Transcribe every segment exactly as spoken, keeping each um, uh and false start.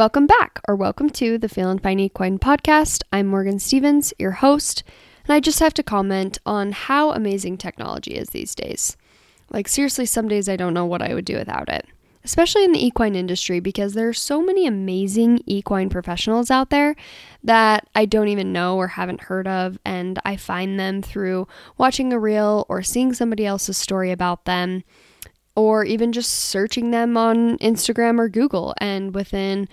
Welcome back, or welcome to the Feelin' Fine Equine podcast. I'm Morgan Stevens, your host, and I just have to comment on how amazing technology is these days. Like, seriously, some days I don't know what I would do without it, especially in the equine industry, because there are so many amazing equine professionals out there that I don't even know or haven't heard of, and I find them through watching a reel or seeing somebody else's story about them, or even just searching them on Instagram or Google, and within zero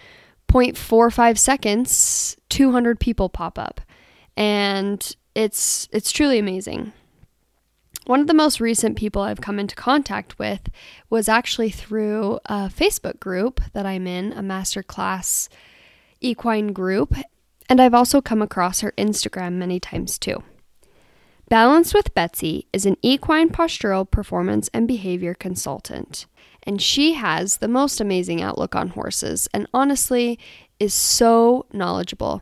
point four five seconds, two hundred people pop up, and it's it's truly amazing. One of the most recent people I've come into contact with was actually through a Facebook group that I'm in, a masterclass equine group, and I've also come across her Instagram many times too. Balance with Betsy is an equine postural performance and behavior consultant, and she has the most amazing outlook on horses and honestly is so knowledgeable.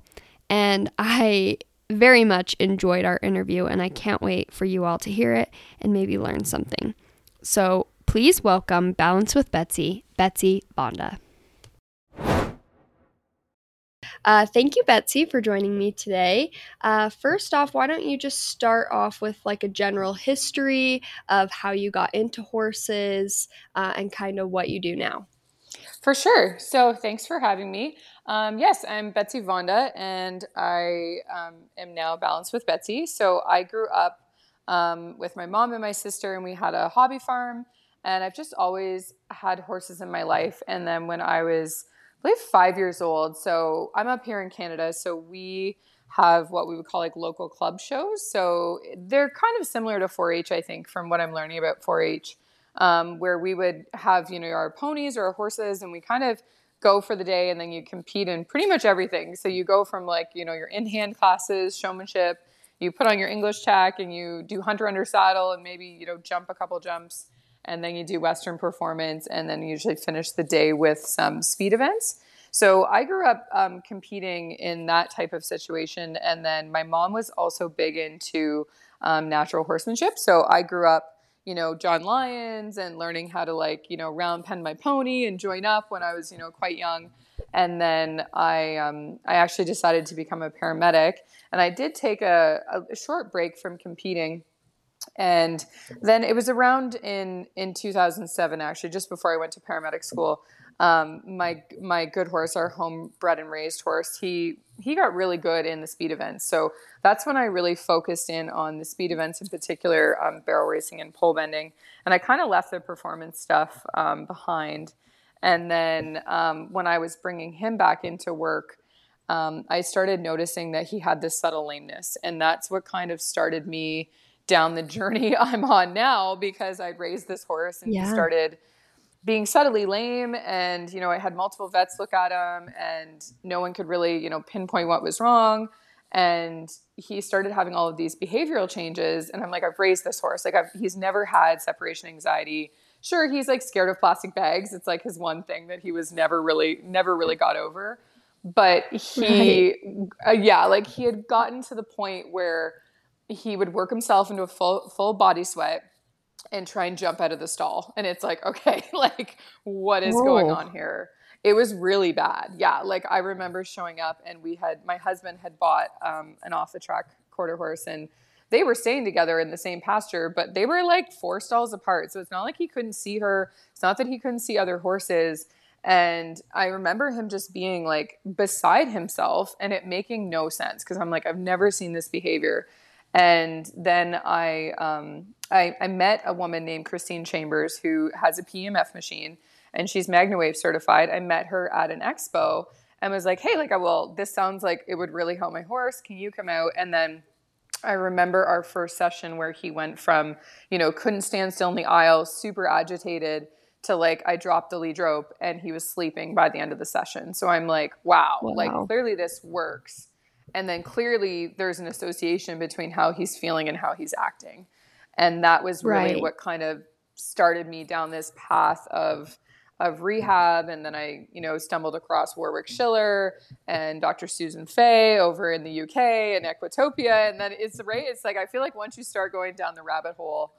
And I very much enjoyed our interview, and I can't wait for you all to hear it and maybe learn something. So please welcome Balance with Betsy, Betsy Bonda. Uh, thank you, Betsy, for joining me today. Uh, first off, why don't you just start off with like a general history of how you got into horses uh, and kind of what you do now? For sure. So thanks for having me. Um, yes, I'm Betsy Vonda, and I um, am now Balanced with Betsy. So I grew up um, with my mom and my sister, and we had a hobby farm, and I've just always had horses in my life. And then when I was I believe five years old. So I'm up here in Canada. So we have what we would call like local club shows. So they're kind of similar to four H, I think, from what I'm learning about four H, um, where we would have, you know, our ponies or our horses, and we kind of go for the day, and then you compete in pretty much everything. So you go from like, you know, your in-hand classes, showmanship, you put on your English tack, and you do hunter under saddle, and maybe, you know, jump a couple jumps. And then you do Western performance, and then you usually finish the day with some speed events. So I grew up um, competing in that type of situation. And then my mom was also big into um, natural horsemanship. So I grew up, you know, John Lyons, and learning how to like, you know, round pen my pony and join up when I was, you know, quite young. And then I um, I actually decided to become a paramedic. And I did take a, a short break from competing. And then it was around in, in two thousand seven, actually, just before I went to paramedic school, um, my, my good horse, our home bred and raised horse, he, he got really good in the speed events. So that's when I really focused in on the speed events in particular, um, barrel racing and pole bending. And I kind of left the performance stuff, um, behind. And then, um, when I was bringing him back into work, um, I started noticing that he had this subtle lameness, and that's what kind of started me down the journey I'm on now, because I raised this horse and yeah. he started being subtly lame, and, you know, I had multiple vets look at him, and no one could really, you know, pinpoint what was wrong. And he started having all of these behavioral changes, and I'm like, I've raised this horse. Like I've, he's never had separation anxiety. Sure. He's like scared of plastic bags. It's like his one thing that he was never really, never really got over, but he, right. uh, yeah, like he had gotten to the point where he would work himself into a full full body sweat and try and jump out of the stall. And it's like, okay, like what is Whoa. going on here? It was really bad. Yeah. Like I remember showing up, and we had, my husband had bought um, an off the track quarter horse, and they were staying together in the same pasture, but they were like four stalls apart. So it's not like he couldn't see her. It's not that he couldn't see other horses. And I remember him just being like beside himself, and it making no sense. Cause I'm like, I've never seen this behavior. And then I, um, I I met a woman named Christine Chambers, who has a P M F machine, and she's MagnaWave certified. I met her at an expo and was like, hey, like, well, this sounds like it would really help my horse. Can you come out? And then I remember our first session where he went from, you know, couldn't stand still in the aisle, super agitated, to like, I dropped the lead rope and he was sleeping by the end of the session. So I'm like, wow, wow. like clearly this works. And then clearly there's an association between how he's feeling and how he's acting. And that was really right. what kind of started me down this path of, of rehab. And then I, you know, stumbled across Warwick Schiller and Doctor Susan Fay over in the U K, and Equitopia. And then it's right. It's like, I feel like once you start going down the rabbit hole,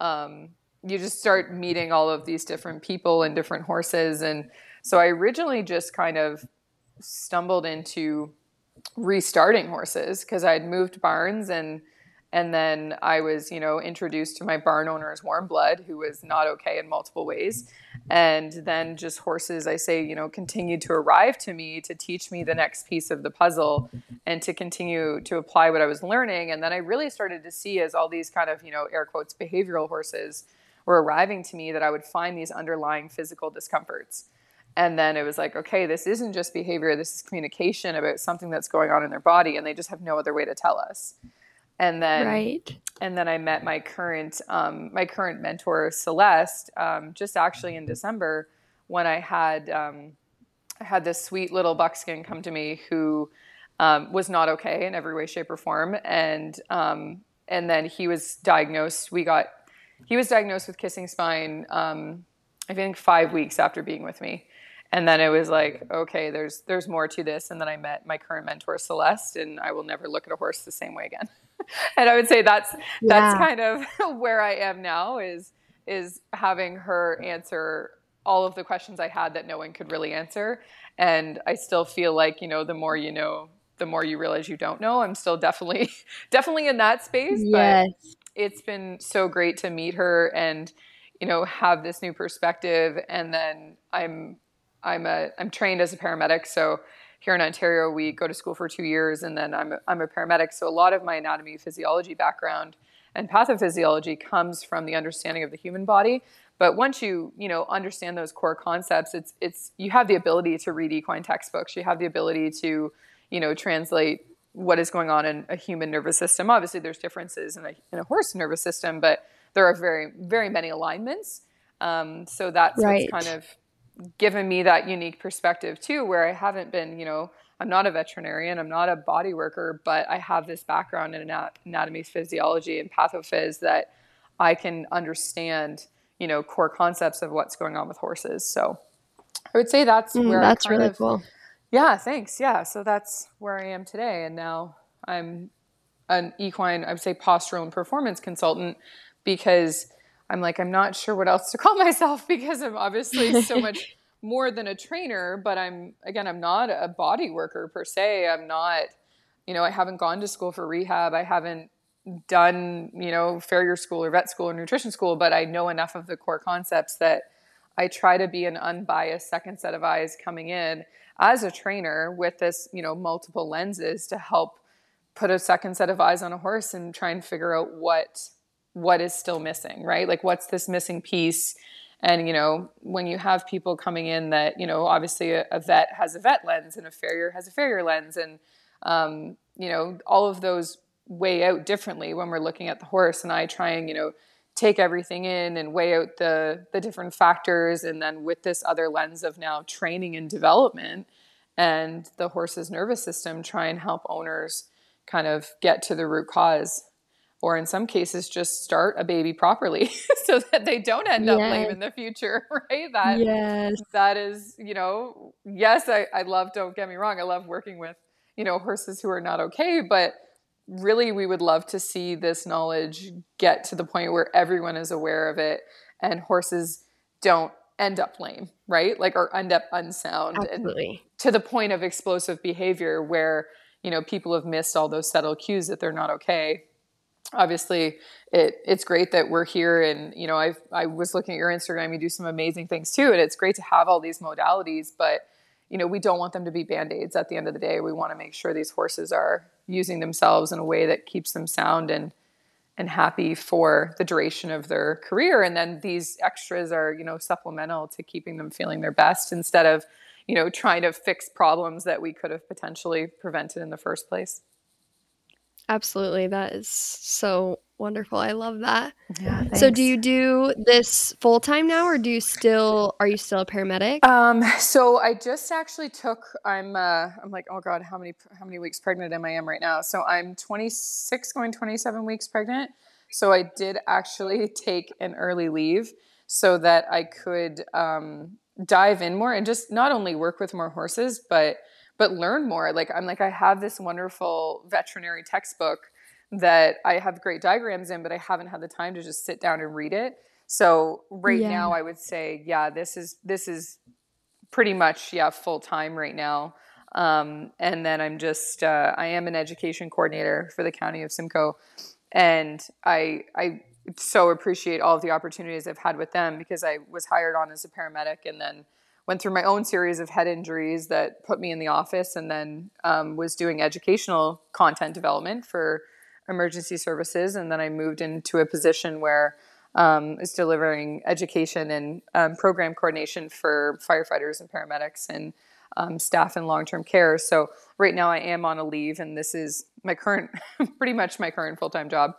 um, you just start meeting all of these different people and different horses. And so I originally just kind of stumbled into restarting horses because I'd moved barns, and and then I was, you know, introduced to my barn owner's warm blood, who was not okay in multiple ways. And then just horses, I say, you know, continued to arrive to me to teach me the next piece of the puzzle and to continue to apply what I was learning. And then I really started to see, as all these kind of, you know, air quotes, behavioral horses were arriving to me, that I would find these underlying physical discomforts. And then it was like, okay, this isn't just behavior. This is communication about something that's going on in their body, and they just have no other way to tell us. And then, right. and then I met my current, um, my current mentor, Celeste, um, just actually in December, when I had, um, I had this sweet little buckskin come to me who, um, was not okay in every way, shape, or form. And, um, and then he was diagnosed. We got, he was diagnosed with kissing spine, um, I think five weeks after being with me. And then it was like, okay, there's, there's more to this. And then I met my current mentor, Celeste, and I will never look at a horse the same way again. And I would say that's, that's yeah. kind of where I am now, is, is having her answer all of the questions I had that no one could really answer. And I still feel like, you know, the more you know, the more you realize you don't know. I'm still definitely, definitely in that space, yes. but it's been so great to meet her and, you know, have this new perspective. And then I'm, I'm a, I'm trained as a paramedic. So here in Ontario, we go to school for two years and then I'm, I'm a paramedic. So a lot of my anatomy, physiology background and pathophysiology comes from the understanding of the human body. But once you, you know, understand those core concepts, it's, it's, you have the ability to read equine textbooks. You have the ability to, you know, translate what is going on in a human nervous system. Obviously there's differences in a, in a horse nervous system, but there are very, very many alignments. Um, so that's right. what's kind of given me that unique perspective too, where I haven't been, you know, I'm not a veterinarian, I'm not a body worker, but I have this background in anatomy, physiology, and pathophys that I can understand, you know, core concepts of what's going on with horses. So I would say that's mm, where that's I kind really of, cool. Yeah, thanks. Yeah. So that's where I am today. And now I'm an equine, I would say postural and performance consultant, because I'm like, I'm not sure what else to call myself, because I'm obviously so much more than a trainer, but I'm, again, I'm not a body worker per se. I'm not, you know, I haven't gone to school for rehab. I haven't done, you know, farrier school or vet school or nutrition school, but I know enough of the core concepts that I try to be an unbiased second set of eyes coming in as a trainer with this, you know, multiple lenses to help put a second set of eyes on a horse and try and figure out what what is still missing, right? Like, what's this missing piece? And, you know, when you have people coming in that, you know, obviously a, a vet has a vet lens and a farrier has a farrier lens. And, um, you know, all of those weigh out differently when we're looking at the horse. And I try and, you know, take everything in and weigh out the, the different factors. And then with this other lens of now training and development and the horse's nervous system, try and help owners kind of get to the root cause, or in some cases just start a baby properly so that they don't end up yes. lame in the future, right? That, yes. that is, you know, yes, I, I love, don't get me wrong, I love working with, you know, horses who are not okay, but really we would love to see this knowledge get to the point where everyone is aware of it and horses don't end up lame, right? Like, or end up unsound. Absolutely. And to the point of explosive behavior where, you know, people have missed all those subtle cues that they're not okay. Obviously it it's great that we're here, and, you know, I I was looking at your Instagram, you do some amazing things too. And it's great to have all these modalities, but, you know, we don't want them to be Band-Aids at the end of the day. We want to make sure these horses are using themselves in a way that keeps them sound and, and happy for the duration of their career. And then these extras are, you know, supplemental to keeping them feeling their best, instead of, you know, trying to fix problems that we could have potentially prevented in the first place. Absolutely. That is so wonderful. I love that. Yeah, thanks. So do you do this full time now, or do you still, are you still a paramedic? Um, so I just actually took, I'm, uh, I'm like, oh God, how many, how many weeks pregnant am I am right now? So I'm twenty-six going twenty-seven weeks pregnant. So I did actually take an early leave so that I could, um, dive in more and just not only work with more horses, but but learn more. Like, I'm like, I have this wonderful veterinary textbook that I have great diagrams in, but I haven't had the time to just sit down and read it. So right yeah. now I would say, yeah, this is, this is pretty much, yeah, full time right now. Um, and then I'm just, uh, I am an education coordinator for the County of Simcoe. And I, I so appreciate all of the opportunities I've had with them, because I was hired on as a paramedic and then went through my own series of head injuries that put me in the office, and then um, was doing educational content development for emergency services. And then I moved into a position where um, I was delivering education and um, program coordination for firefighters and paramedics and Um, staff in long-term care. So right now I am on a leave, and this is my current, pretty much my current full-time job,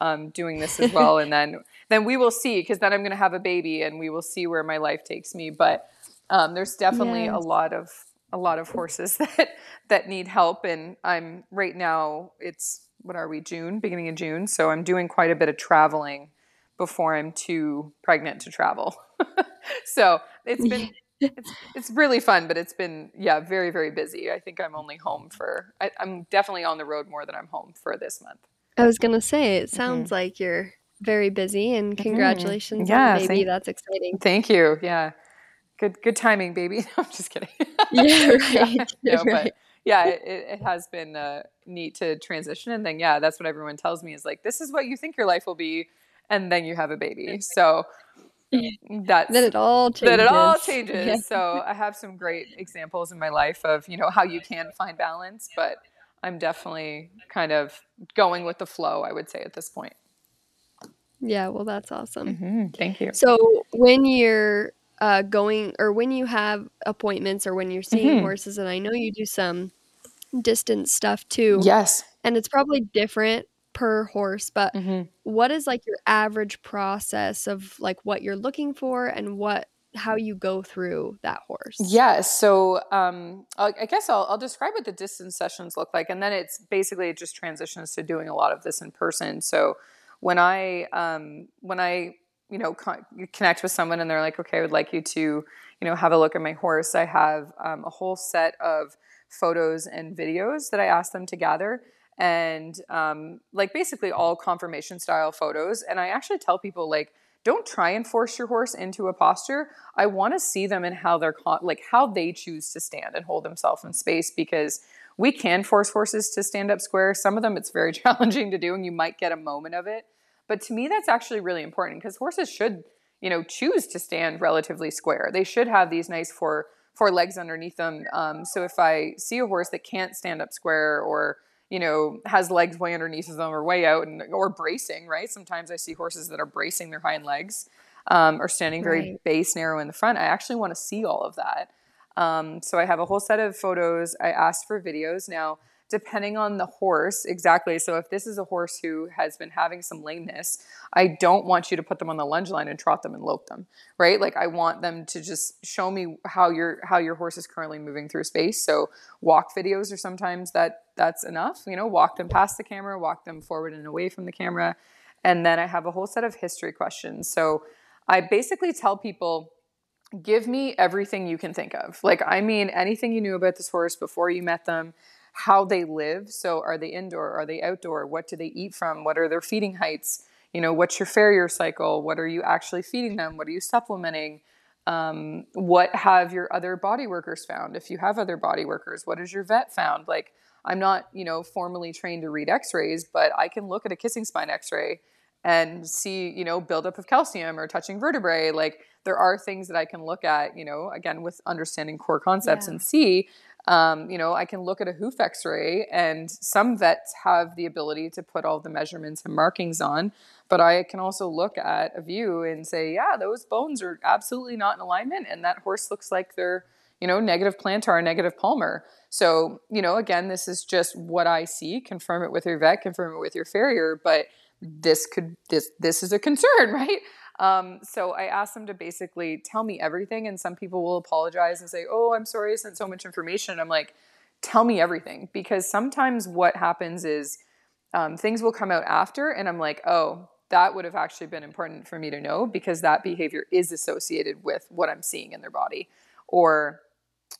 um, doing this as well. And then, then we will see, because then I'm going to have a baby and we will see where my life takes me. But um, there's definitely yes. a lot of, a lot of horses that, that need help. And I'm right now it's, what are we, June, beginning of June. So I'm doing quite a bit of traveling before I'm too pregnant to travel. So it's been, It's it's really fun, but it's been, yeah, very, very busy. I think I'm only home for, I, I'm definitely on the road more than I'm home for this month. I was going to say, it sounds mm-hmm. like you're very busy, and congratulations mm-hmm. yeah, on the baby. Thank, that's exciting. Thank you. Yeah. Good good timing, baby. No, I'm just kidding. Yeah, right. yeah, no, right. But yeah, it, it has been uh, neat to transition. And then, yeah, that's what everyone tells me is like, this is what you think your life will be. And then you have a baby. So That's, that it all changes. That it all changes. Yeah. So I have some great examples in my life of, you know, how you can find balance, but I'm definitely kind of going with the flow, I would say, at this point. Yeah, well, that's awesome. Mm-hmm. Thank you. So when you're uh, going, or when you have appointments, or when you're seeing mm-hmm. horses, and I know you do some distance stuff too. Yes. And it's probably different per horse, but mm-hmm. what is like your average process of like what you're looking for and what how you go through that horse? Yeah, so um, I guess I'll, I'll describe what the distance sessions look like, and then it's basically it just transitions to doing a lot of this in person. So when I um, when I you know con- connect with someone and they're like, okay, I would like you to you know have a look at my horse, I have um, a whole set of photos and videos that I ask them to gather. And, um, like basically all confirmation style photos. And I actually tell people, like, don't try and force your horse into a posture. I want to see them in how they're con- like how they choose to stand and hold themselves in space, because we can force horses to stand up square. Some of them it's very challenging to do, and you might get a moment of it, but to me, that's actually really important, because horses should, you know, choose to stand relatively square. They should have these nice four, four legs underneath them. Um, so if I see a horse that can't stand up square, or, you know, has legs way underneath them or way out, and or bracing, right? Sometimes I see horses that are bracing their hind legs um, or standing very right. base, narrow in the front. I actually want to see all of that. Um, so I have a whole set of photos. I asked for videos. Now, depending on the horse, exactly. So if this is a horse who has been having some lameness, I don't want you to put them on the lunge line and trot them and lope them, right? Like I want them to just show me how your how your horse is currently moving through space. So walk videos are sometimes that that's enough. You know, walk them past the camera, walk them forward and away from the camera. And then I have a whole set of history questions. So I basically tell people, give me everything you can think of. Like, I mean, anything you knew about this horse before you met them, how they live. So are they indoor? Are they outdoor? What do they eat from? What are their feeding heights? You know, what's your farrier cycle? What are you actually feeding them? What are you supplementing? Um, what have your other body workers found? If you have other body workers, what has your vet found? Like, I'm not, you know, formally trained to read x-rays, but I can look at a kissing spine x-ray and see, you know, buildup of calcium or touching vertebrae. Like, there are things that I can look at, you know, again, with understanding core concepts yeah. and see. Um, you know, I can look at a hoof x-ray, and some vets have the ability to put all the measurements and markings on, but I can also look at a view and say, yeah, those bones are absolutely not in alignment. And that horse looks like they're, you know, negative plantar, negative palmar. So, you know, again, this is just what I see. Confirm it with your vet, confirm it with your farrier, but this could, this, this is a concern, right? Um, so I asked them to basically tell me everything, and some people will apologize and say, oh, I'm sorry, I sent so much information. I'm like, tell me everything, because sometimes what happens is, um, things will come out after, and I'm like, oh, that would have actually been important for me to know, because that behavior is associated with what I'm seeing in their body. Or,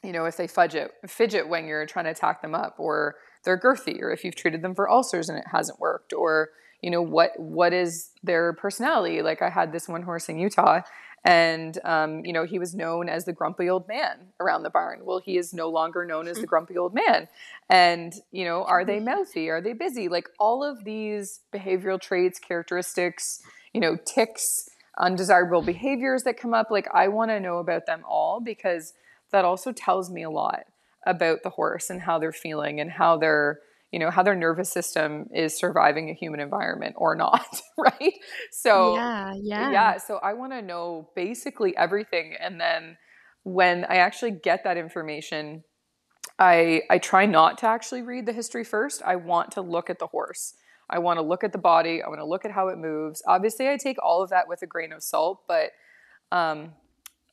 you know, if they fudge it, fidget when you're trying to tack them up, or they're girthy, or if you've treated them for ulcers and it hasn't worked, or, you know, what, what is their personality? Like, I had this one horse in Utah, And, um, you know, he was known as the grumpy old man around the barn. Well, he is no longer known as the grumpy old man. And, you know, are they mouthy? Are they busy? Like all of these behavioral traits, characteristics, you know, tics, undesirable behaviors that come up. Like I want to know about them all, because that also tells me a lot about the horse and how they're feeling and how they're, you know, how their nervous system is surviving a human environment or not, right? So yeah, yeah. yeah so I want to know basically everything. And then when I actually get that information, I I try not to actually read the history first. I want to look at the horse. I want to look at the body. I want to look at how it moves. Obviously, I take all of that with a grain of salt, but um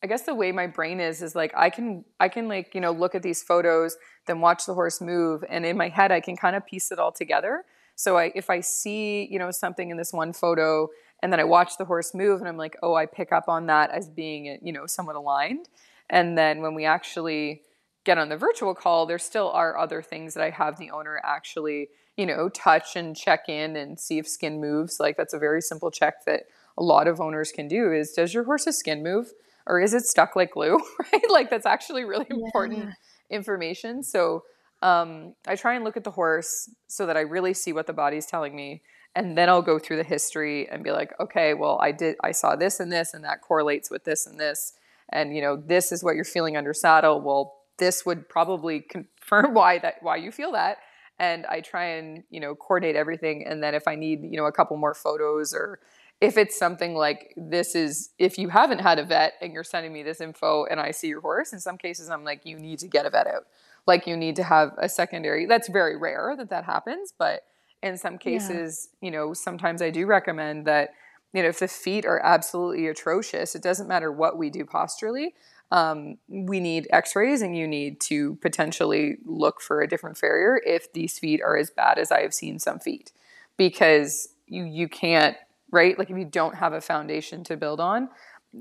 I guess the way my brain is, is like, I can, I can like, you know, look at these photos, then watch the horse move. And in my head, I can kind of piece it all together. So I, if I see, you know, something in this one photo and then I watch the horse move and I'm like, oh, I pick up on that as being, you know, somewhat aligned. And then when we actually get on the virtual call, there still are other things that I have the owner actually, you know, touch and check in and see if skin moves. Like that's a very simple check that a lot of owners can do is, does your horse's skin move? Or is it stuck like glue, right? Like that's actually really important yeah. information. So um, I try and look at the horse so that I really see what the body's telling me. And then I'll go through the history and be like, okay, well, I did, I saw this and this, and that correlates with this and this. And, you know, this is what you're feeling under saddle. Well, this would probably confirm why that, why you feel that. And I try and, you know, coordinate everything. And then if I need, you know, a couple more photos or, if it's something like this is, if you haven't had a vet and you're sending me this info and I see your horse, in some cases I'm like, you need to get a vet out. Like you need to have a secondary. That's very rare that that happens. But in some cases, yeah. you know, sometimes I do recommend that, you know, if the feet are absolutely atrocious, it doesn't matter what we do posturally. Um, we need x-rays and you need to potentially look for a different farrier if these feet are as bad as I have seen some feet, because you, you can't, right? Like if you don't have a foundation to build on,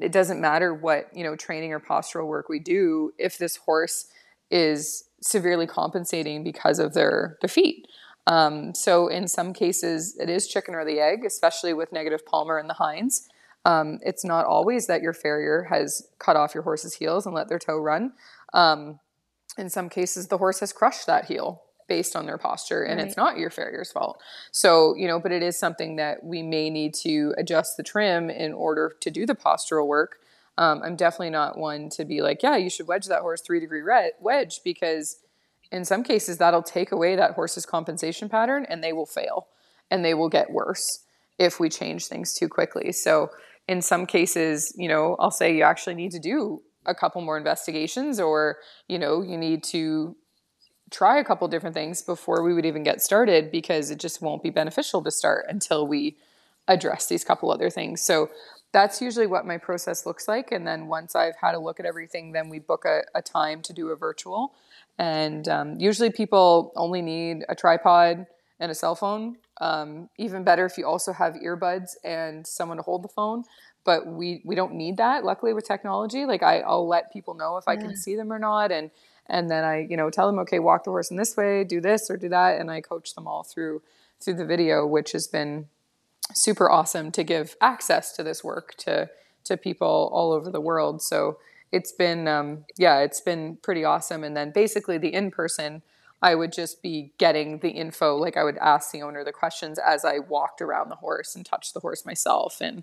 it doesn't matter what, you know, training or postural work we do if this horse is severely compensating because of their, their feet. Um, so in some cases it is chicken or the egg, especially with negative palmar and the hinds. Um, it's not always that your farrier has cut off your horse's heels and let their toe run. Um, in some cases the horse has crushed that heel based on their posture, and right. it's not your farrier's fault. So, you know, but it is something that we may need to adjust the trim in order to do the postural work. Um, I'm definitely not one to be like, yeah, you should wedge that horse three degree wedge, because in some cases that'll take away that horse's compensation pattern and they will fail and they will get worse if we change things too quickly. So in some cases, you know, I'll say you actually need to do a couple more investigations, or, you know, you need to try a couple different things before we would even get started, because it just won't be beneficial to start until we address these couple other things. So that's usually what my process looks like. And then once I've had a look at everything, then we book a, a time to do a virtual. And um, usually people only need a tripod and a cell phone. Um, even better if you also have earbuds and someone to hold the phone. But we, we don't need that. Luckily with technology, like I, I'll let people know if I yeah. can see them or not. And And then I, you know, tell them, okay, walk the horse in this way, do this or do that. And I coach them all through through the video, which has been super awesome to give access to this work to to people all over the world. So it's been, um, yeah, it's been pretty awesome. And then basically the in-person, I would just be getting the info. Like I would ask the owner the questions as I walked around the horse and touched the horse myself and,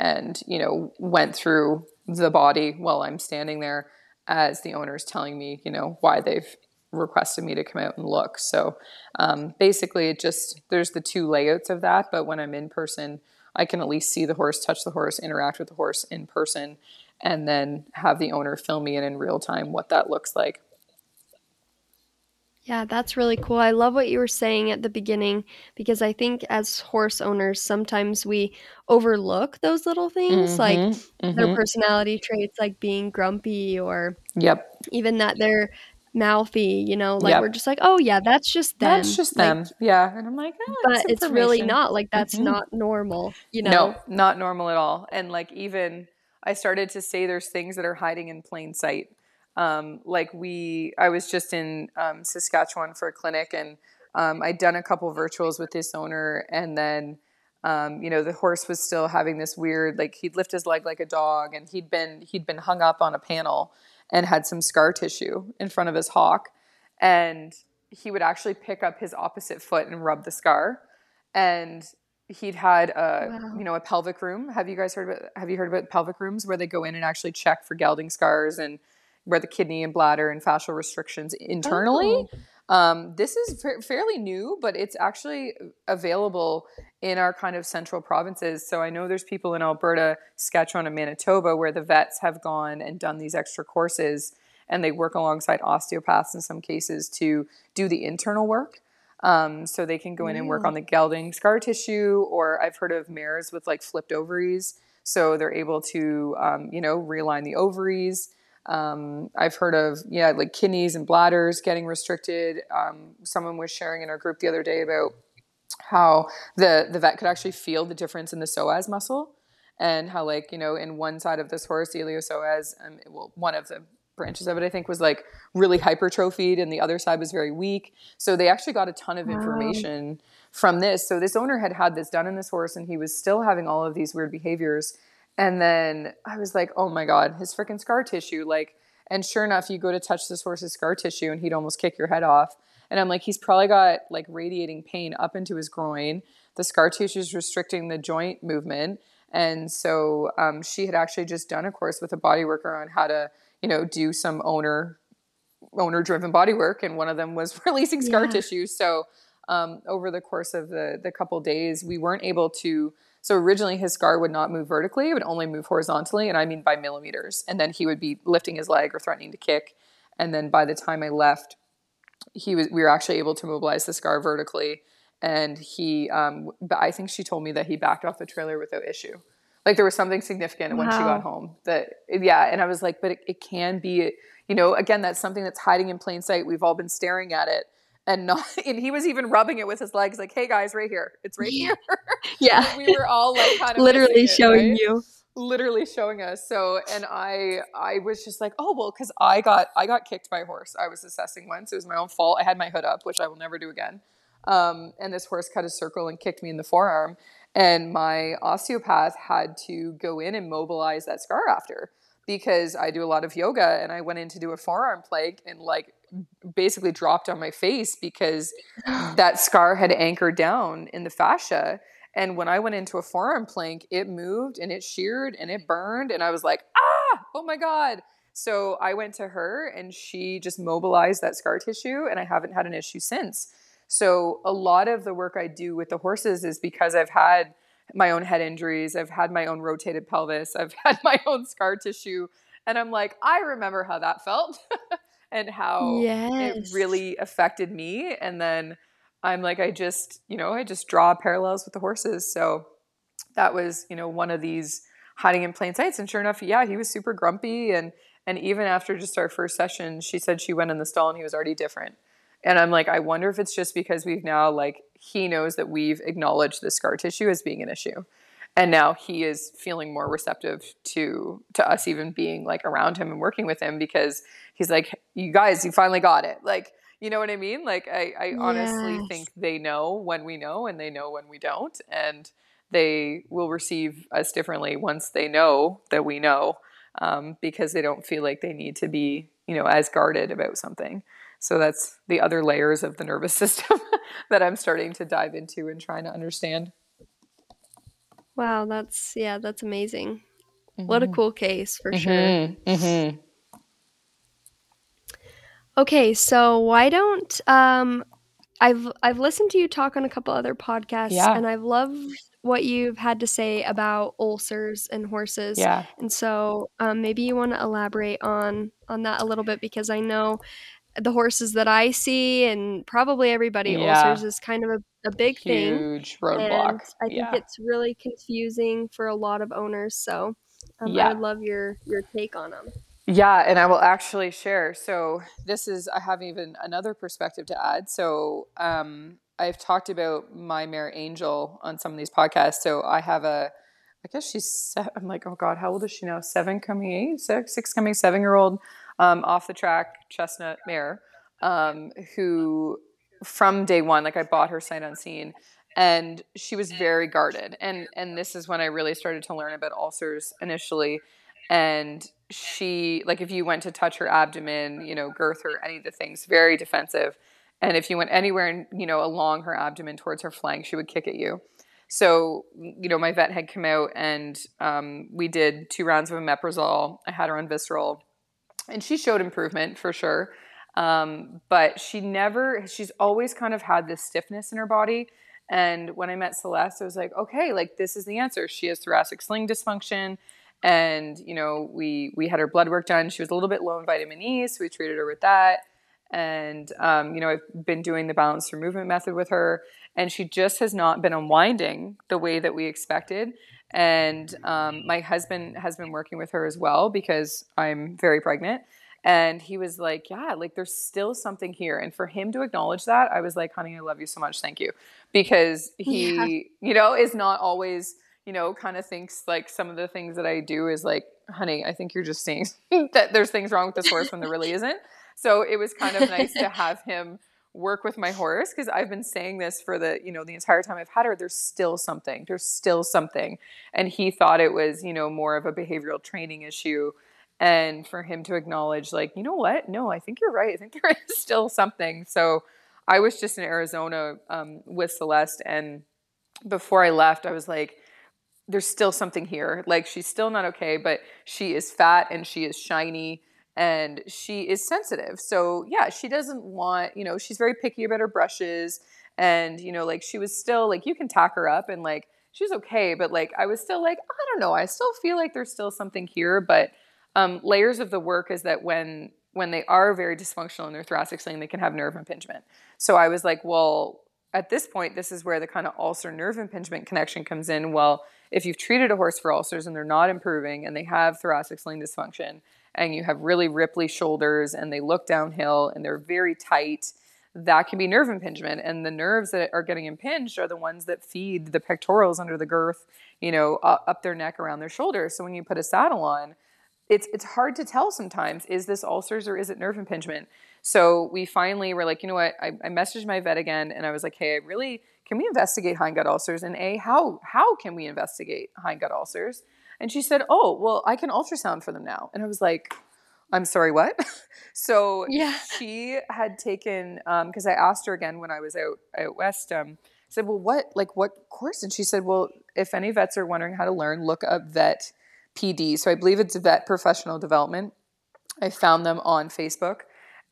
and you know, went through the body while I'm standing there, as the owner's telling me, you know, why they've requested me to come out and look. So um, basically it just, there's the two layouts of that. But when I'm in person, I can at least see the horse, touch the horse, interact with the horse in person, and then have the owner film me in in real time what that looks like. Yeah, that's really cool. I love what you were saying at the beginning, because I think as horse owners, sometimes we overlook those little things, mm-hmm, like mm-hmm. their personality traits, like being grumpy or yep. even that they're mouthy, you know, like yep. we're just like, oh yeah, that's just them. That's just like, them. Yeah. And I'm like, oh, but it's really not like, that's mm-hmm. not normal, you know? No, not normal at all. And like, even I started to say there's things that are hiding in plain sight. Um, like we, I was just in, um, Saskatchewan for a clinic, and, um, I'd done a couple virtuals with this owner, and then, Um, you know, the horse was still having this weird, like he'd lift his leg like a dog, and he'd been, he'd been hung up on a panel and had some scar tissue in front of his hock. And he would actually pick up his opposite foot and rub the scar. And he'd had a, wow. you know, a pelvic room. Have you guys heard about, have you heard about pelvic rooms where they go in and actually check for gelding scars and where the kidney and bladder and fascial restrictions internally? Oh. Um, this is fa- fairly new, but it's actually available in our kind of central provinces. So I know there's people in Alberta, Saskatchewan, and Manitoba where the vets have gone and done these extra courses, and they work alongside osteopaths in some cases to do the internal work. Um, so they can go in and work on the gelding scar tissue, or I've heard of mares with like flipped ovaries. So they're able to, um, you know, realign the ovaries. Um, I've heard of, yeah, like kidneys and bladders getting restricted. Um, someone was sharing in our group the other day about how the, the vet could actually feel the difference in the psoas muscle, and how like, you know, in one side of this horse, the iliopsoas, um, well, one of the branches of it, I think, was like really hypertrophied, and the other side was very weak. So they actually got a ton of information wow. from this. So this owner had had this done in this horse, and he was still having all of these weird behaviors. And then I was like, oh my God, his freaking scar tissue. Like, and sure enough, you go to touch this horse's scar tissue and he'd almost kick your head off. And I'm like, he's probably got like radiating pain up into his groin. The scar tissue is restricting the joint movement. And so um, she had actually just done a course with a body worker on how to, you know, do some owner, owner driven body work. And one of them was releasing scar yeah. tissue. So um, over the course of the, the couple days, we weren't able to. So originally his scar would not move vertically. It would only move horizontally. And I mean by millimeters. And then he would be lifting his leg or threatening to kick. And then by the time I left, he was, we were actually able to mobilize the scar vertically. And he, um, but I think she told me that he backed off the trailer without issue. Like there was something significant wow. when she got home that, yeah. And I was like, but it, it can be, you know, again, that's something that's hiding in plain sight. We've all been staring at it. And not, and he was even rubbing it with his legs, like, "Hey guys, right here, it's right here." Yeah, we were all like, kind of literally showing it, right? you, literally showing us. So, and I, I was just like, "Oh well," because I got, I got kicked by a horse. I was assessing once; it was my own fault. I had my hood up, which I will never do again. Um, and this horse cut a circle and kicked me in the forearm, and my osteopath had to go in and mobilize that scar after, because I do a lot of yoga, and I went in to do a forearm plank and like. basically dropped on my face because that scar had anchored down in the fascia. And when I went into a forearm plank, it moved and it sheared and it burned. And I was like, ah, oh my God. So I went to her and she just mobilized that scar tissue, and I haven't had an issue since. So a lot of the work I do with the horses is because I've had my own head injuries. I've had my own rotated pelvis. I've had my own scar tissue. And I'm like, I remember how that felt. And how yes. it really affected me. And then I'm like, I just, you know, I just draw parallels with the horses. So that was, you know, one of these hiding in plain sights. And sure enough, yeah, he was super grumpy. And, and even after just our first session, she said she went in the stall and he was already different. And I'm like, I wonder if it's just because we've now, like, he knows that we've acknowledged the scar tissue as being an issue. And now he is feeling more receptive to to us even being like around him and working with him, because he's like, you guys, you finally got it. Like, you know what I mean? Like, I, I yes. honestly think they know when we know, and they know when we don't. And they will receive us differently once they know that we know, um, because they don't feel like they need to be, you know, as guarded about something. So that's the other layers of the nervous system that I'm starting to dive into and trying to understand. Wow, that's, yeah, that's amazing. Mm-hmm. What a cool case, for mm-hmm. sure. Mm-hmm. Okay, so why don't, um, I've I've listened to you talk on a couple other podcasts, yeah. and I've loved what you've had to say about ulcers and horses. Yeah. And so um, maybe you want to elaborate on, on that a little bit, because I know the horses that I see, and probably everybody, yeah. ulcers is kind of a a big thing. Huge roadblock. And I think yeah. it's really confusing for a lot of owners. So um, yeah. I would love your, your take on them. Yeah. And I will actually share. So this is, I have even another perspective to add. So um, I've talked about my mare Angel on some of these podcasts. So I have a, I guess she's, seven, I'm like, oh God, how old is she now? Seven coming eight, six, six coming seven year old um, off the track chestnut mare um, who, from day one, like I bought her sight unseen, And she was very guarded. And, and this is when I really started to learn about ulcers initially. And she, like, if you went to touch her abdomen, you know, girth her, any of the things, very defensive. And if you went anywhere, and, you know, along her abdomen towards her flank, she would kick at you. So, you know, my vet had come out and um, we did two rounds of omeprazole. I had her on Visceral. And she showed improvement for sure. Um, but she never, she's always kind of had this stiffness in her body. And when I met Celeste, I was like, okay, like this is the answer. She has thoracic sling dysfunction. And, you know, we, we had her blood work done. She was a little bit low in vitamin E, so we treated her with that. And, um, you know, I've been doing the balance through movement method with her, and she just has not been unwinding the way that we expected. And, um, my husband has been working with her as well because I'm very pregnant, and he was like, yeah, like there's still something here. And for him to acknowledge that, I was like, honey, I love you so much. Thank you. Because he, yeah. you know, is not always, you know, kind of thinks like some of the things that I do is like, honey, I think you're just seeing that there's things wrong with this horse when there really isn't. So it was kind of nice to have him work with my horse, because I've been saying this for the, you know, the entire time I've had her, there's still something, there's still something. And he thought it was, you know, more of a behavioral training issue. And for him to acknowledge like, you know what? No, I think you're right. I think there is still something. So I was just in Arizona um, with Celeste. And before I left, I was like, there's still something here. Like she's still not okay, but she is fat and she is shiny. And she is sensitive. So yeah, she doesn't want, you know, she's very picky about her brushes. And, you know, like she was still like, you can tack her up and like, she's okay. But like, I was still like, I don't know. I still feel like there's still something here. But um, layers of the work is that when, when they are very dysfunctional in their thoracic sling, they can have nerve impingement. So I was like, well, at this point, this is where the kind of ulcer nerve impingement connection comes in. Well, if you've treated a horse for ulcers and they're not improving and they have thoracic sling dysfunction, and you have really ripply shoulders and they look downhill and they're very tight, that can be nerve impingement. And the nerves that are getting impinged are the ones that feed the pectorals under the girth, you know, up their neck, around their shoulders. So when you put a saddle on, it's it's hard to tell sometimes, is this ulcers or is it nerve impingement? So we finally were like, you know what, I, I messaged my vet again and I was like, hey, I really, can we investigate hindgut ulcers? And A, how how can we investigate hindgut ulcers? And she said, oh, well, I can ultrasound for them now. And I was like, I'm sorry, what? So yeah. She had taken, um, because I asked her again when I was out, out west, um, I said, well, what, like what course? And she said, well, if any vets are wondering how to learn, look up vet P D. So I believe it's vet professional development. I found them on Facebook.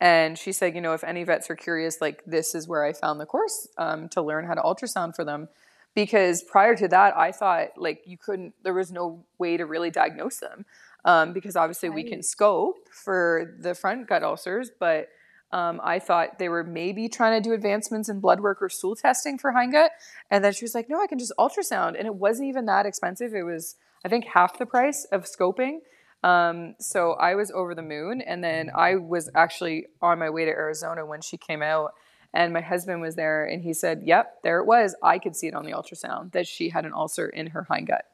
And she said, you know, if any vets are curious, like this is where I found the course um, to learn how to ultrasound for them. Because prior to that, I thought like you couldn't, there was no way to really diagnose them. Um, because obviously right. we can scope for the front gut ulcers, but um, I thought they were maybe trying to do advancements in blood work or stool testing for hindgut. And then she was like, no, I can just ultrasound. And it wasn't even that expensive. It was, I think, half the price of scoping. Um, so I was over the moon. And then I was actually on my way to Arizona when she came out. And my husband was there and he said, yep, there it was. I could see it on the ultrasound that she had an ulcer in her hindgut.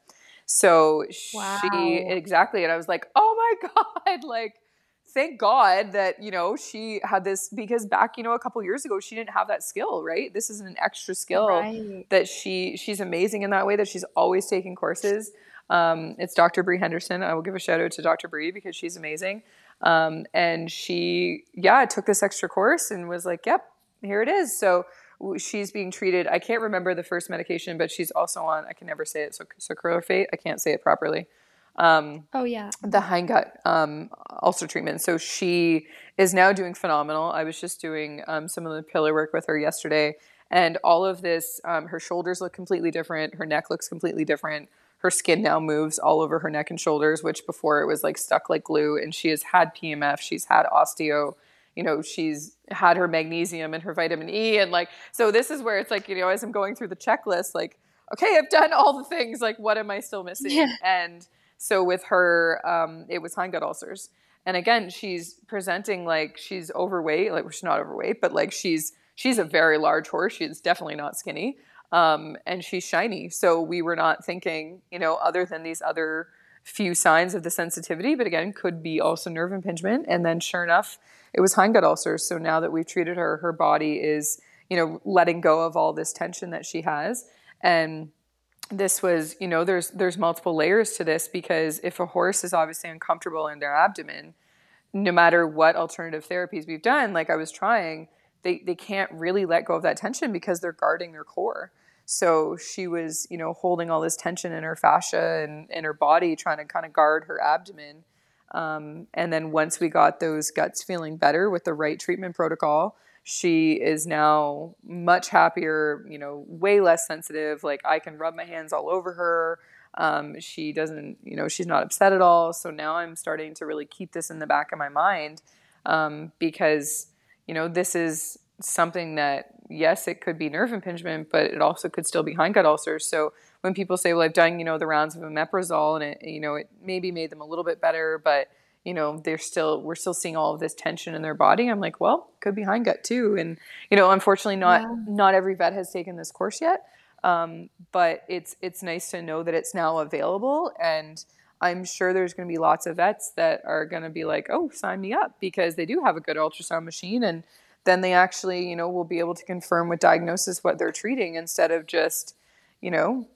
So wow. she, exactly. And I was like, oh my God, like, thank God that, you know, she had this, because back, you know, a couple years ago, she didn't have that skill, right? This is an extra skill right. that she, she's amazing in that way, that she's always taking courses. Um, it's Doctor Brie Henderson. I will give a shout out to Doctor Brie because she's amazing. Um, and she, yeah, took this extra course and was like, yep, here it is. So she's being treated. I can't remember the first medication, but she's also on, I can never say it. So, so sucralfate, I can't say it properly. Um, oh yeah. The hindgut, um, ulcer treatment. So she is now doing phenomenal. I was just doing, um, some of the pillar work with her yesterday, and all of this, um, her shoulders look completely different. Her neck looks completely different. Her skin now moves all over her neck and shoulders, which before it was like stuck like glue. And she has had P M F. She's had osteo. You know, she's had her magnesium and her vitamin E. And like, so this is where it's like, you know, as I'm going through the checklist, like, okay, I've done all the things, like, what am I still missing? Yeah. And so with her, um, it was hindgut ulcers. And again, she's presenting like she's overweight, like well, she's not overweight, but like she's, she's a very large horse. She's definitely not skinny. Um, and she's shiny. So we were not thinking, you know, other than these other few signs of the sensitivity, but again, could be also nerve impingement. And then sure enough, it was hindgut ulcers. So now that we've treated her, her body is, you know, letting go of all this tension that she has. And this was, you know, there's there's multiple layers to this, because if a horse is obviously uncomfortable in their abdomen, no matter what alternative therapies we've done, like I was trying, they, they can't really let go of that tension because they're guarding their core. So she was, you know, holding all this tension in her fascia and in her body, trying to kind of guard her abdomen. Um, and then once we got those guts feeling better with the right treatment protocol, she is now much happier, you know, way less sensitive. Like I can rub my hands all over her. Um, she doesn't, you know, she's not upset at all. So now I'm starting to really keep this in the back of my mind, um, because, you know, this is something that, yes, it could be nerve impingement, but it also could still be hindgut ulcers. So when people say, well, I've done, you know, the rounds of omeprazole and it, you know, it maybe made them a little bit better, but, you know, they're still, we're still seeing all of this tension in their body. I'm like, well, could be hindgut too. And, you know, unfortunately not, yeah. not every vet has taken this course yet. Um, but it's, it's nice to know that it's now available, and I'm sure there's going to be lots of vets that are going to be like, oh, sign me up, because they do have a good ultrasound machine. And then they actually, you know, will be able to confirm with diagnosis what they're treating, instead of just, you know,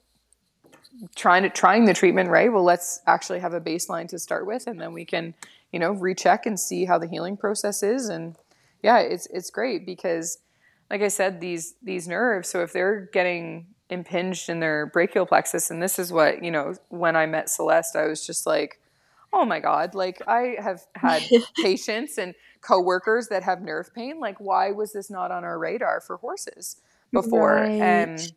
trying to trying the treatment, right? Well, let's actually have a baseline to start with, and then we can, you know, recheck and see how the healing process is. And yeah, it's it's great because, like I said, these these nerves, so if they're getting impinged in their brachial plexus, and this is what, you know, when I met Celeste, I was just like, oh my God, like I have had patients and coworkers that have nerve pain. Like, why was this not on our radar for horses before? Right. And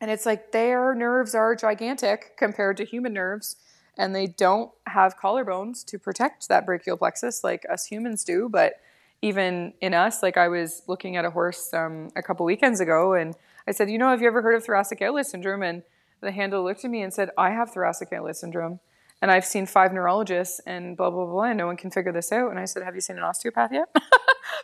and it's like their nerves are gigantic compared to human nerves, and they don't have collarbones to protect that brachial plexus like us humans do. But even in us, like I was looking at a horse um, a couple weekends ago, and I said, you know, have you ever heard of thoracic outlet syndrome? And the handler looked at me and said, I have thoracic outlet syndrome, and I've seen five neurologists and blah, blah, blah, and no one can figure this out. And I said, have you seen an osteopath yet?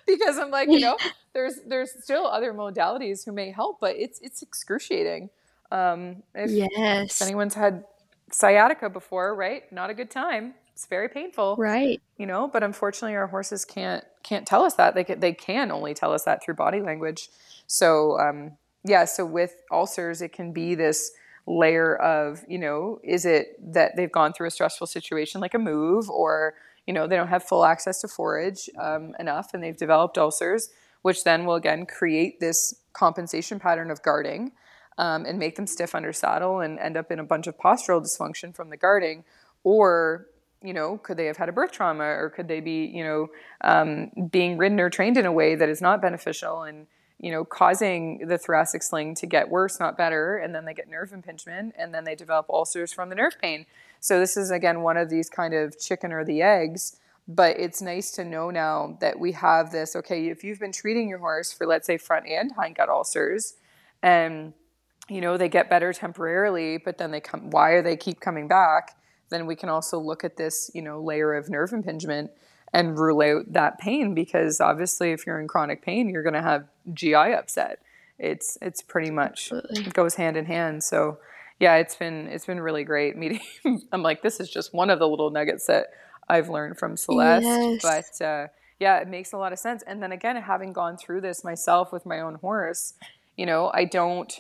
Because I'm like, you know, there's there's still other modalities who may help, but it's it's excruciating. Um, if, yes. if anyone's had sciatica before, right? Not a good time. It's very painful. Right. You know, but unfortunately our horses can't can't tell us that. They can, they can only tell us that through body language. So, um, yeah, so with ulcers, it can be this layer of, you know, is it that they've gone through a stressful situation like a move, or, you know, they don't have full access to forage um, enough, and they've developed ulcers, which then will again create this compensation pattern of guarding um, and make them stiff under saddle and end up in a bunch of postural dysfunction from the guarding. Or, you know, could they have had a birth trauma, or could they be, you know, um, being ridden or trained in a way that is not beneficial and, you know, causing the thoracic sling to get worse, not better, and then they get nerve impingement, and then they develop ulcers from the nerve pain. So this is, again, one of these kind of chicken or the eggs, but it's nice to know now that we have this, okay, if you've been treating your horse for, let's say, front and hind gut ulcers, and, you know, they get better temporarily, but then they come, why are they keep coming back? Then we can also look at this, you know, layer of nerve impingement and rule out that pain, because obviously if you're in chronic pain, you're going to have G I upset. It's it's pretty much Absolutely. It goes hand in hand. So yeah, it's been it's been really great meeting. I'm like, this is just one of the little nuggets that I've learned from Celeste. Yes. But uh, yeah, it makes a lot of sense. And then again, having gone through this myself with my own horse, you know, I don't.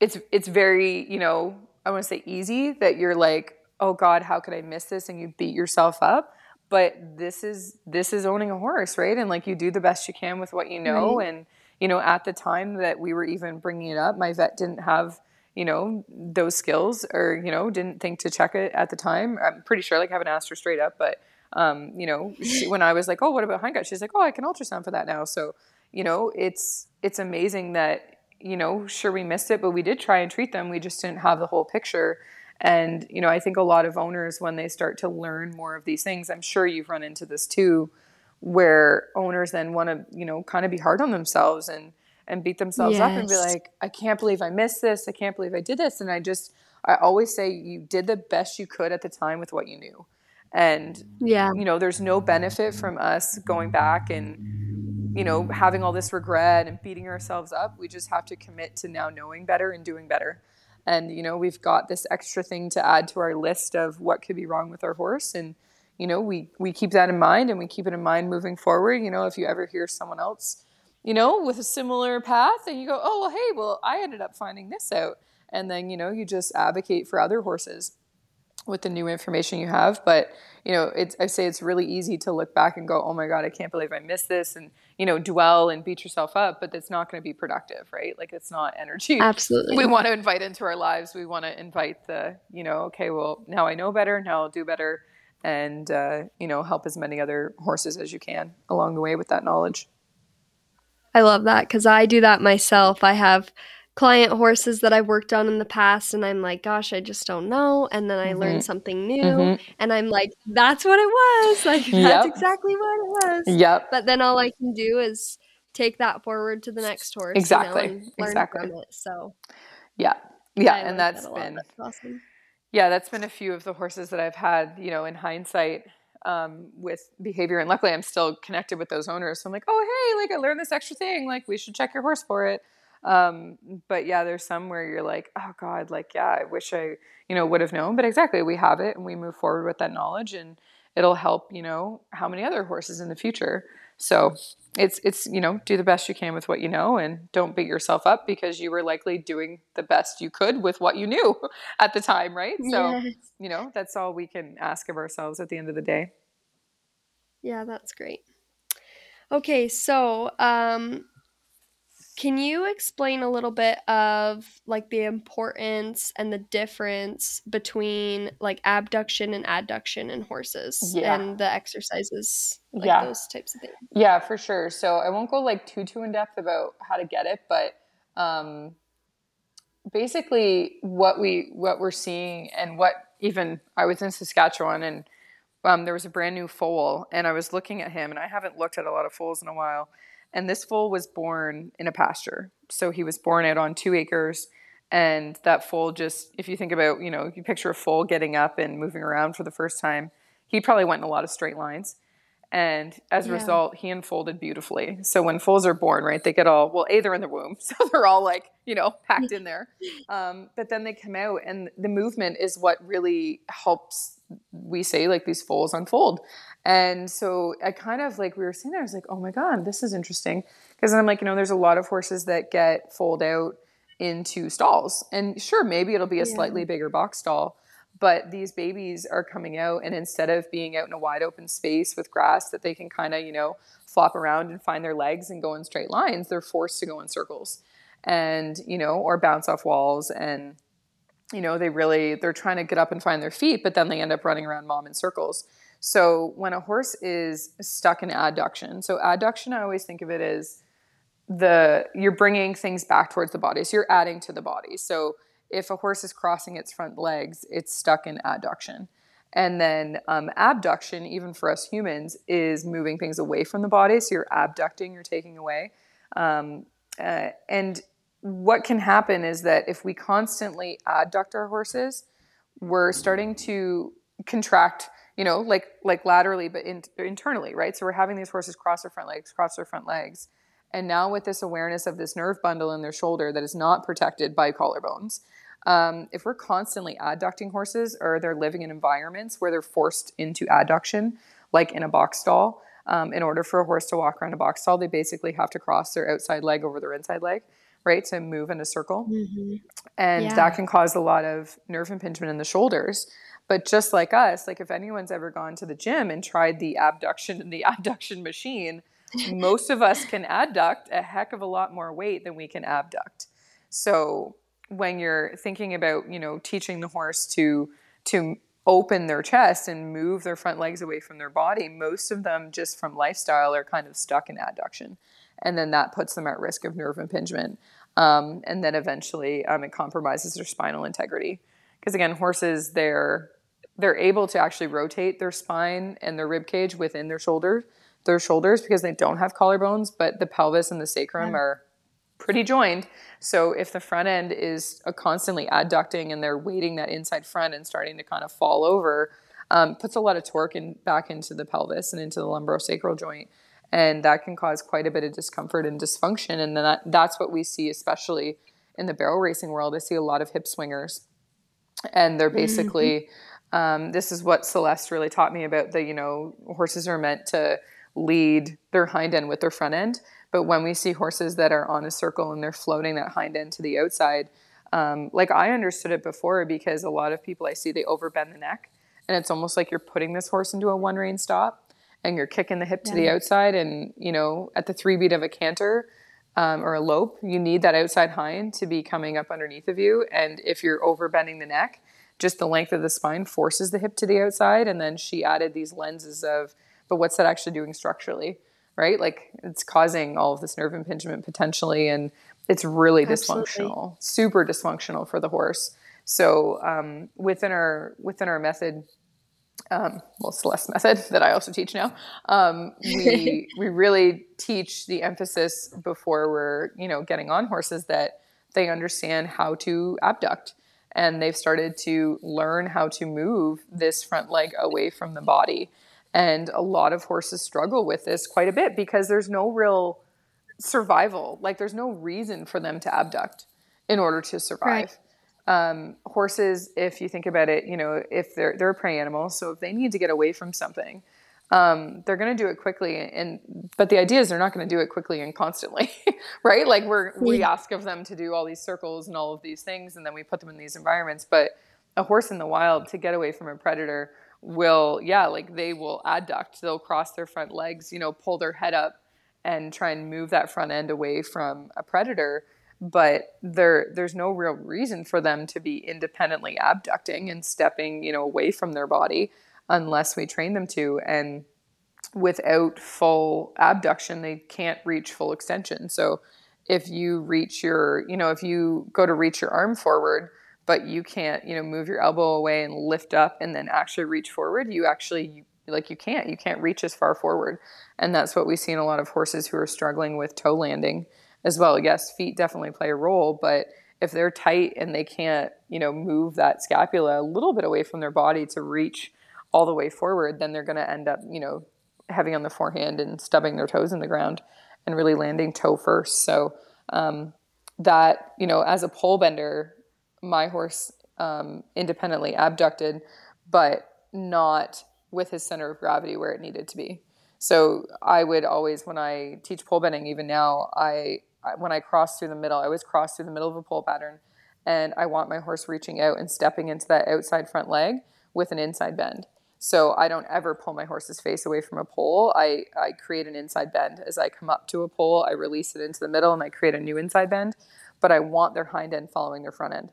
It's it's very, you know, I want to say easy that you're like, oh God, how could I miss this? And you beat yourself up. But this is this is owning a horse, right? And like you do the best you can with what you know. Right. And, you know, at the time that we were even bringing it up, my vet didn't have, you know, those skills, or, you know, didn't think to check it at the time. I'm pretty sure, like, I haven't asked her straight up. But, um, you know, she, when I was like, oh, what about hindgut? She's like, oh, I can ultrasound for that now. So, you know, it's it's amazing that, you know, sure, we missed it, but we did try and treat them. We just didn't have the whole picture. And, you know, I think a lot of owners, when they start to learn more of these things, I'm sure you've run into this too, where owners then want to, you know, kind of be hard on themselves and, and beat themselves yes. up and be like, I can't believe I missed this. I can't believe I did this. And I just, I always say you did the best you could at the time with what you knew. And, yeah. you know, there's no benefit from us going back and, you know, having all this regret and beating ourselves up. We just have to commit to now knowing better and doing better. And, you know, we've got this extra thing to add to our list of what could be wrong with our horse. And, you know, we, we keep that in mind, and we keep it in mind moving forward. You know, if you ever hear someone else you know, with a similar path, and you go, oh, well, hey, well, I ended up finding this out. And then, you know, you just advocate for other horses with the new information you have. But, you know, it's, I say it's really easy to look back and go, oh my God, I can't believe I missed this, and, you know, dwell and beat yourself up, but it's not going to be productive, right? Like, it's not energy. Absolutely. We want to invite into our lives. We want to invite the, you know, okay, well, now I know better, now I'll do better, and, uh, you know, help as many other horses as you can along the way with that knowledge. I love that, because I do that myself. I have client horses that I've worked on in the past, and I'm like, gosh, I just don't know. And then I mm-hmm. learned something new, mm-hmm. and I'm like, that's what it was. Like, that's yep. exactly what it was. Yep. But then all I can do is take that forward to the next horse. Exactly. You know, and learn exactly. from it. So yeah. Yeah. And that's that been, that's awesome. Yeah, that's been a few of the horses that I've had, you know, in hindsight, um, with behavior. And luckily I'm still connected with those owners. So I'm like, oh, hey, like, I learned this extra thing. Like, we should check your horse for it. Um, but yeah, there's some where you're like, oh God, like, yeah, I wish I, you know, would have known, but exactly, we have it and we move forward with that knowledge, and it'll help, you know, how many other horses in the future. So it's, it's, you know, do the best you can with what you know, and don't beat yourself up, because you were likely doing the best you could with what you knew at the time. Right. So, yes. you know, that's all we can ask of ourselves at the end of the day. Yeah, that's great. Okay. So, um, can you explain a little bit of, like, the importance and the difference between, like, abduction and adduction in horses yeah. and the exercises, like yeah. those types of things? Yeah, for sure. So I won't go, like, too, too in depth about how to get it, but um, basically what, we, what we're seeing, and what even – I was in Saskatchewan, and um, there was a brand new foal, and I was looking at him, and I haven't looked at a lot of foals in a while. And this foal was born in a pasture. So he was born out on two acres. And that foal just, if you think about, you know, you picture a foal getting up and moving around for the first time, he probably went in a lot of straight lines. And as a yeah. result, he unfolded beautifully. So when foals are born, right, they get all, well, A, they're in the womb. So they're all, like, you know, packed in there. Um, but then they come out, and the movement is what really helps, we say, like, these foals unfold. And so I kind of, like, we were sitting there, I was like, oh my God, this is interesting. Because I'm like, you know, there's a lot of horses that get foaled out into stalls. And sure, maybe it'll be a yeah. slightly bigger box stall, but these babies are coming out, and instead of being out in a wide open space with grass that they can kind of, you know, flop around and find their legs and go in straight lines, they're forced to go in circles and, you know, or bounce off walls. And, you know, they really, they're trying to get up and find their feet, but then they end up running around mom in circles. So when a horse is stuck in adduction, so adduction, I always think of it as the, you're bringing things back towards the body. So you're adding to the body. So if a horse is crossing its front legs, it's stuck in adduction. And then um, abduction, even for us humans, is moving things away from the body. So you're abducting, you're taking away. Um, uh, and what can happen is that if we constantly adduct our horses, we're starting to contract, you know, like, like laterally, but in, internally, right? So we're having these horses cross their front legs, cross their front legs. And now with this awareness of this nerve bundle in their shoulder that is not protected by collarbones, um, if we're constantly adducting horses, or they're living in environments where they're forced into adduction, like in a box stall, um, in order for a horse to walk around a box stall, they basically have to cross their outside leg over their inside leg, right? To move in a circle. Mm-hmm. And yeah. that can cause a lot of nerve impingement in the shoulders. But just like us, like if anyone's ever gone to the gym and tried the abduction and the adduction machine, most of us can adduct a heck of a lot more weight than we can abduct. So when you're thinking about, you know, teaching the horse to to open their chest and move their front legs away from their body, most of them just from lifestyle are kind of stuck in adduction. And then that puts them at risk of nerve impingement. Um, and then eventually um, it compromises their spinal integrity. Because again, horses, they're they're able to actually rotate their spine and their rib cage within their shoulders, their shoulders, because they don't have collarbones, but the pelvis and the sacrum yeah. are pretty joined. So if the front end is constantly adducting and they're weighting that inside front and starting to kind of fall over, um, puts a lot of torque in, back into the pelvis and into the lumbosacral joint. And that can cause quite a bit of discomfort and dysfunction. And then that, that's what we see, especially in the barrel racing world. I see a lot of hip swingers. And they're basically, um, this is what Celeste really taught me about the, you know, horses are meant to lead their hind end with their front end. But when we see horses that are on a circle and they're floating that hind end to the outside, um, like I understood it before, because a lot of people I see, they overbend the neck, and it's almost like you're putting this horse into a one rein stop and you're kicking the hip yeah. to the outside. And, you know, at the three beat of a canter um, or a lope, you need that outside hind to be coming up underneath of you. And if you're overbending the neck, just the length of the spine forces the hip to the outside. And then she added these lenses of, but what's that actually doing structurally? Right? Like it's causing all of this nerve impingement potentially. And it's really Absolutely. dysfunctional, super dysfunctional for the horse. So, um, within our, within our method, um, well, Celeste method that I also teach now, um, we, we really teach the emphasis before we're, you know, getting on horses that they understand how to abduct, and they've started to learn how to move this front leg away from the body. And a lot of horses struggle with this quite a bit because there's no real survival. Like there's no reason for them to abduct in order to survive. Right. Um, horses, if you think about it, you know, if they're, they're a prey animal, so if they need to get away from something, um, they're going to do it quickly. And, but the idea is they're not going to do it quickly and constantly, right? Like we're, yeah. we ask of them to do all these circles and all of these things, and then we put them in these environments. But a horse in the wild to get away from a predator will, yeah, like they will adduct, they'll cross their front legs, you know, pull their head up and try and move that front end away from a predator. But there, there's no real reason for them to be independently abducting and stepping, you know, away from their body unless we train them to. And without full abduction, they can't reach full extension. So if you reach your, you know, if you go to reach your arm forward, but you can't, you know, move your elbow away and lift up and then actually reach forward, you actually, like you can't, you can't reach as far forward. And that's what we see in a lot of horses who are struggling with toe landing as well. Yes, feet definitely play a role, but if they're tight and they can't, you know, move that scapula a little bit away from their body to reach all the way forward, then they're going to end up, you know, heavy on the forehand and stubbing their toes in the ground and really landing toe first. So um, that, you know, as a pole bender, my horse um, independently abducted, but not with his center of gravity where it needed to be. So I would always, when I teach pole bending, even now, I when I cross through the middle, I always cross through the middle of a pole pattern, and I want my horse reaching out and stepping into that outside front leg with an inside bend. So I don't ever pull my horse's face away from a pole. I, I create an inside bend. As I come up to a pole, I release it into the middle, and I create a new inside bend, but I want their hind end following their front end.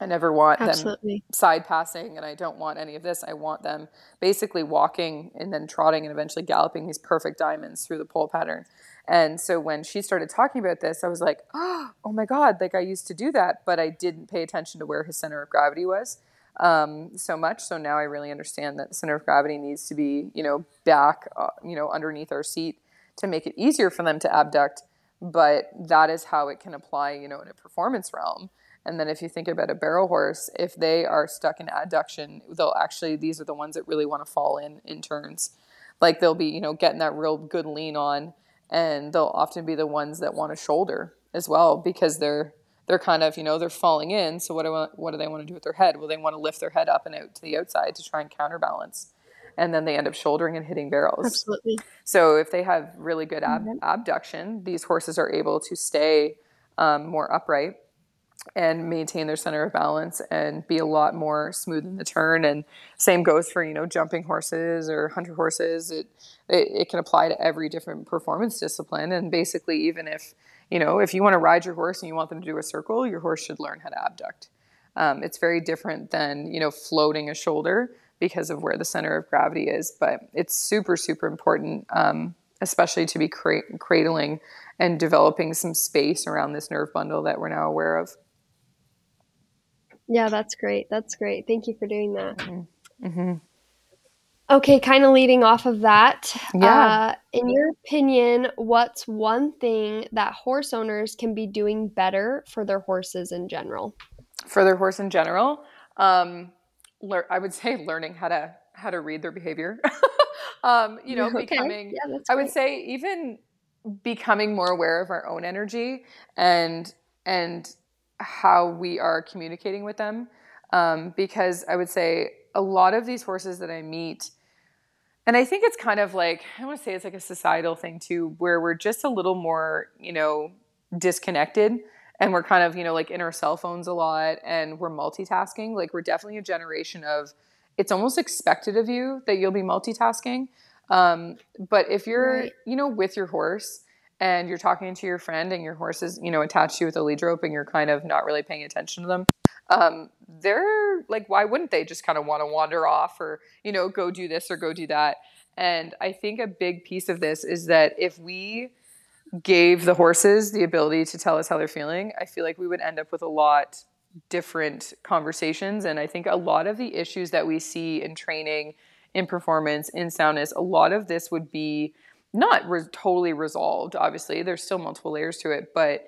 I never want Absolutely. them side passing, and I don't want any of this. I want them basically walking and then trotting and eventually galloping these perfect diamonds through the pole pattern. And so when she started talking about this, I was like, oh, oh my God, like I used to do that, but I didn't pay attention to where his center of gravity was um, so much. So now I really understand that the center of gravity needs to be, you know, back, uh, you know, underneath our seat to make it easier for them to abduct. But that is how it can apply, you know, in a performance realm. And then if you think about a barrel horse, if they are stuck in adduction, they'll actually, these are the ones that really want to fall in, in turns. Like they'll be, you know, getting that real good lean on, and they'll often be the ones that want to shoulder as well, because they're, they're kind of, you know, they're falling in. So what do, I, what do they want to do with their head? Well, they want to lift their head up and out to the outside to try and counterbalance. And then they end up shouldering and hitting barrels. Absolutely. So if they have really good ab- abduction, these horses are able to stay um, more upright and maintain their center of balance and be a lot more smooth in the turn. And same goes for, you know, jumping horses or hunter horses. It, it it can apply to every different performance discipline. And basically, even if, you know, if you want to ride your horse and you want them to do a circle, your horse should learn how to abduct. Um, it's very different than, you know, floating a shoulder because of where the center of gravity is. But it's super, super important, um, especially to be cra- cradling and developing some space around this nerve bundle that we're now aware of. Yeah, that's great. That's great. Thank you for doing that. Mm-hmm. Mm-hmm. Okay, kind of leading off of that. Yeah. Uh, in your opinion, what's one thing that horse owners can be doing better for their horses in general? For their horse in general, um, le- I would say learning how to how to read their behavior. um, you know, okay. becoming. Yeah, that's great. I would say even becoming more aware of our own energy and and. how we are communicating with them. Um, because I would say a lot of these horses that I meet, And I think it's kind of like, I want to say it's like a societal thing too, where we're just a little more, you know, disconnected, and we're kind of, you know, like in our cell phones a lot, and we're multitasking. Like, we're definitely a generation of, it's almost expected of you that you'll be multitasking. Um, but if you're, right. you know, with your horse and you're talking to your friend and your horse is, you know, attached to you with a lead rope and you're kind of not really paying attention to them, um, they're like, why wouldn't they just kind of want to wander off or, you know, go do this or go do that? And I think a big piece of this is that if we gave the horses the ability to tell us how they're feeling, I feel like we would end up with a lot different conversations. And I think a lot of the issues that we see in training, in performance, in soundness, a lot of this would be not re- totally resolved. Obviously, there's still multiple layers to it, but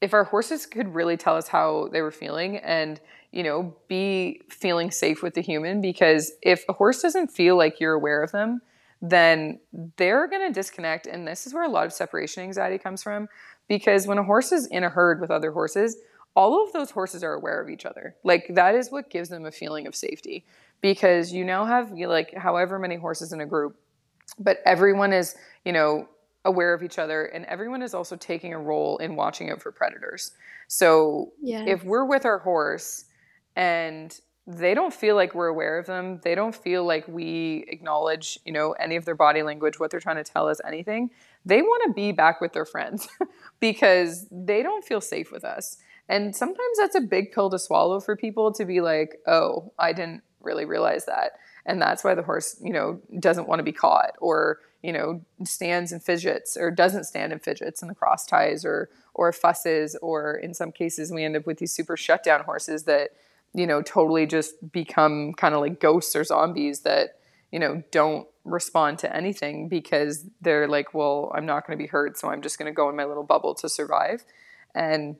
if our horses could really tell us how they were feeling and, you know, be feeling safe with the human, because if a horse doesn't feel like you're aware of them, then they're going to disconnect. And this is where a lot of separation anxiety comes from, because when a horse is in a herd with other horses, all of those horses are aware of each other. Like, that is what gives them a feeling of safety, because you now have, you know, like however many horses in a group, but everyone is, you know, aware of each other, and everyone is also taking a role in watching out for predators. So yeah. if we're with our horse and they don't feel like we're aware of them, they don't feel like we acknowledge, you know, any of their body language, what they're trying to tell us, anything, they want to be back with their friends because they don't feel safe with us. And sometimes that's a big pill to swallow for people, to be like, oh, I didn't really realize that. And that's why the horse, you know, doesn't want to be caught, or, you know, stands and fidgets, or doesn't stand and fidgets in the cross ties, or, or fusses, or in some cases we end up with these super shutdown horses that, you know, totally just become kind of like ghosts or zombies that, you know, don't respond to anything because they're like, well, I'm not going to be hurt, so I'm just going to go in my little bubble to survive. And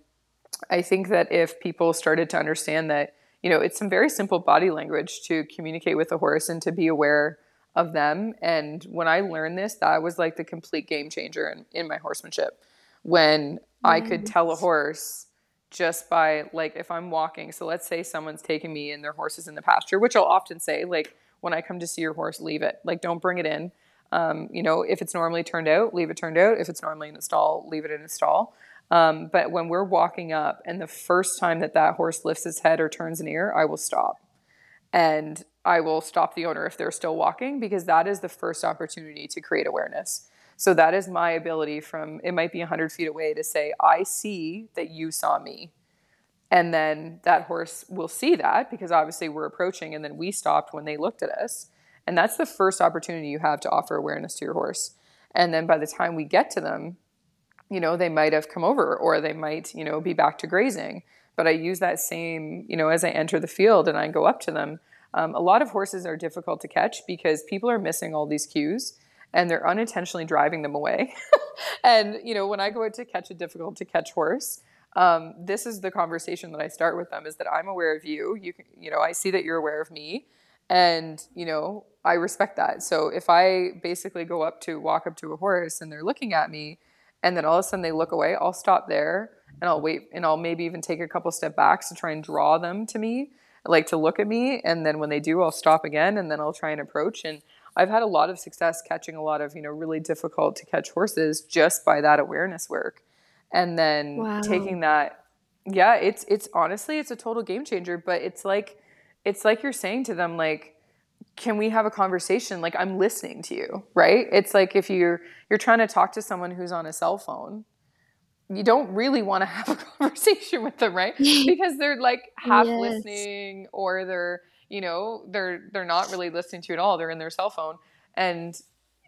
I think that if people started to understand that, you know, it's some very simple body language to communicate with a horse and to be aware of them. And when I learned this, that was like the complete game changer in, in my horsemanship, when mm-hmm. I could tell a horse just by, like, if I'm walking. So let's say someone's taking me and their horse is in the pasture, which I'll often say, like, when I come to see your horse, leave it. Like, don't bring it in. Um, you know, if it's normally turned out, leave it turned out. If it's normally in a stall, leave it in a stall. Um, but when we're walking up and the first time that that horse lifts his head or turns an ear, I will stop. And I will stop the owner if they're still walking, because that is the first opportunity to create awareness. So that is my ability from, it might be one hundred feet away, to say, I see that you saw me. And then that horse will see that, because obviously we're approaching, and then we stopped when they looked at us. And that's the first opportunity you have to offer awareness to your horse. And then by the time we get to them, you know, they might have come over, or they might, you know, be back to grazing. But I use that same, you know, as I enter the field and I go up to them. Um, a lot of horses are difficult to catch because people are missing all these cues and they're unintentionally driving them away. And, you know, when I go out to catch a difficult to catch horse, um, this is the conversation that I start with them, is that I'm aware of you. You can, you know, I see that you're aware of me, and, you know, I respect that. So if I basically go up to walk up to a horse and they're looking at me, and then all of a sudden they look away, I'll stop there and I'll wait, and I'll maybe even take a couple step backs to try and draw them to me, like to look at me. And then when they do, I'll stop again, and then I'll try and approach. And I've had a lot of success catching a lot of, you know, really difficult to catch horses just by that awareness work. And then wow. taking that, yeah, it's, it's honestly, it's a total game changer. But it's like, it's like you're saying to them, like, can we have a conversation? Like, I'm listening to you, right? It's like if you're you're trying to talk to someone who's on a cell phone, you don't really want to have a conversation with them, right? Because they're like half yes. listening, or they're, you know, they're they're not really listening to you at all. They're in their cell phone. And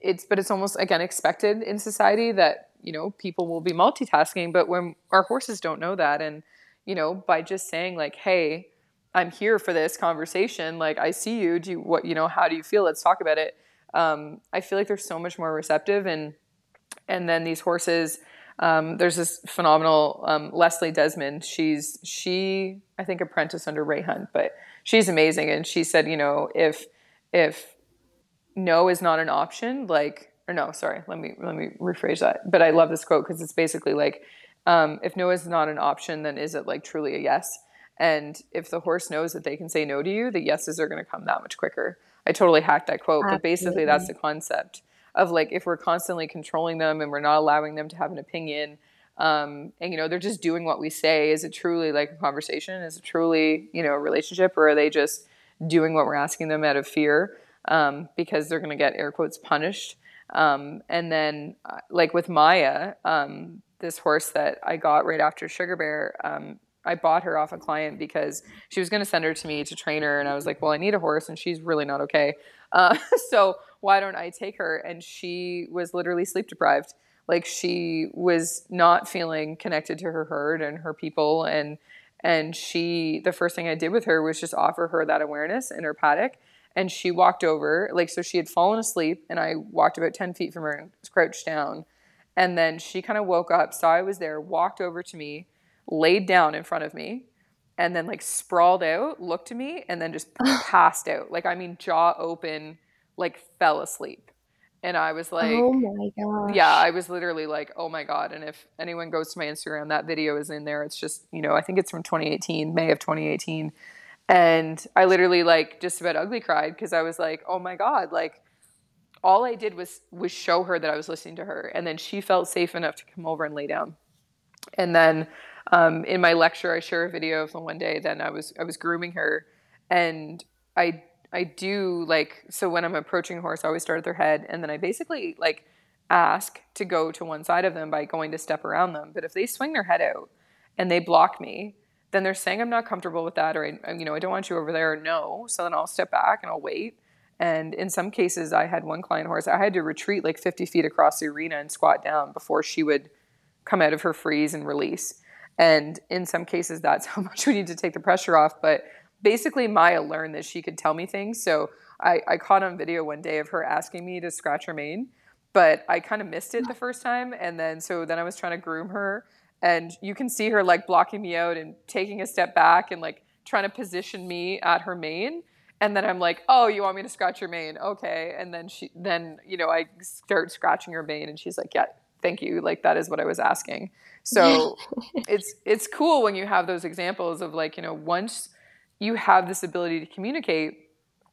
it's but it's almost, again, expected in society that, you know, people will be multitasking, but when our horses don't know that, and, you know, by just saying like, hey, I'm here for this conversation. Like, I see you. Do you, what, you know, how do you feel? Let's talk about it. Um, I feel like they're so much more receptive. And, and then these horses, um, there's this phenomenal, um, Leslie Desmond. She's, she, I think apprenticed under Ray Hunt, but she's amazing. And she said, you know, if, if no is not an option, like, or no, sorry, let me, let me rephrase that. But I love this quote, 'cause it's basically like, um, if no is not an option, then is it like truly a yes? And if the horse knows that they can say no to you, the yeses are going to come that much quicker. I totally hacked that quote, Absolutely. But basically that's the concept of, like, if we're constantly controlling them and we're not allowing them to have an opinion, um, and, you know, they're just doing what we say, is it truly like a conversation? Is it truly, you know, a relationship? Or are they just doing what we're asking them out of fear, um, because they're going to get air quotes punished? Um, and then uh, like with Maya, um, this horse that I got right after Sugar Bear, um, I bought her off a client because she was going to send her to me to train her. And I was like, well, I need a horse and she's really not okay. Uh, so why don't I take her? And she was literally sleep deprived. Like, she was not feeling connected to her herd and her people. And, and she, the first thing I did with her was just offer her that awareness in her paddock. And she walked over, like, so she had fallen asleep and I walked about ten feet from her and crouched down. And then she kind of woke up, saw I was there, walked over to me, laid down in front of me, and then, like, sprawled out, looked at me, and then just passed out. Like, I mean, jaw open, like, fell asleep. And I was like, oh my gosh. Yeah, I was literally like, oh my God. And if anyone goes to my Instagram, that video is in there. It's just, you know, I think it's from twenty eighteen, May of twenty eighteen. And I literally, like, just about ugly cried because I was like, oh my God, like, all I did was was show her that I was listening to her. And then she felt safe enough to come over and lay down. And then um, in my lecture, I share a video of the one day, then I was I was grooming her. And I I do, like, so when I'm approaching a horse, I always start at their head. And then I basically, like, ask to go to one side of them by going to step around them. But if they swing their head out and they block me, then they're saying I'm not comfortable with that, or, I, you know, I don't want you over there, or no. So then I'll step back and I'll wait. And in some cases, I had one client horse, I had to retreat like fifty feet across the arena and squat down before she would come out of her freeze and release. And in some cases, that's how much we need to take the pressure off. But basically, Maya learned that she could tell me things. So I, I caught on video one day of her asking me to scratch her mane, but I kind of missed it the first time. And then, so then I was trying to groom her, and you can see her, like, blocking me out and taking a step back and, like, trying to position me at her mane. And then I'm like, oh, you want me to scratch your mane? Okay. And then she, then, you know, I start scratching her mane and she's like, yeah, thank you. Like, that is what I was asking. So it's, it's cool when you have those examples of, like, you know, once you have this ability to communicate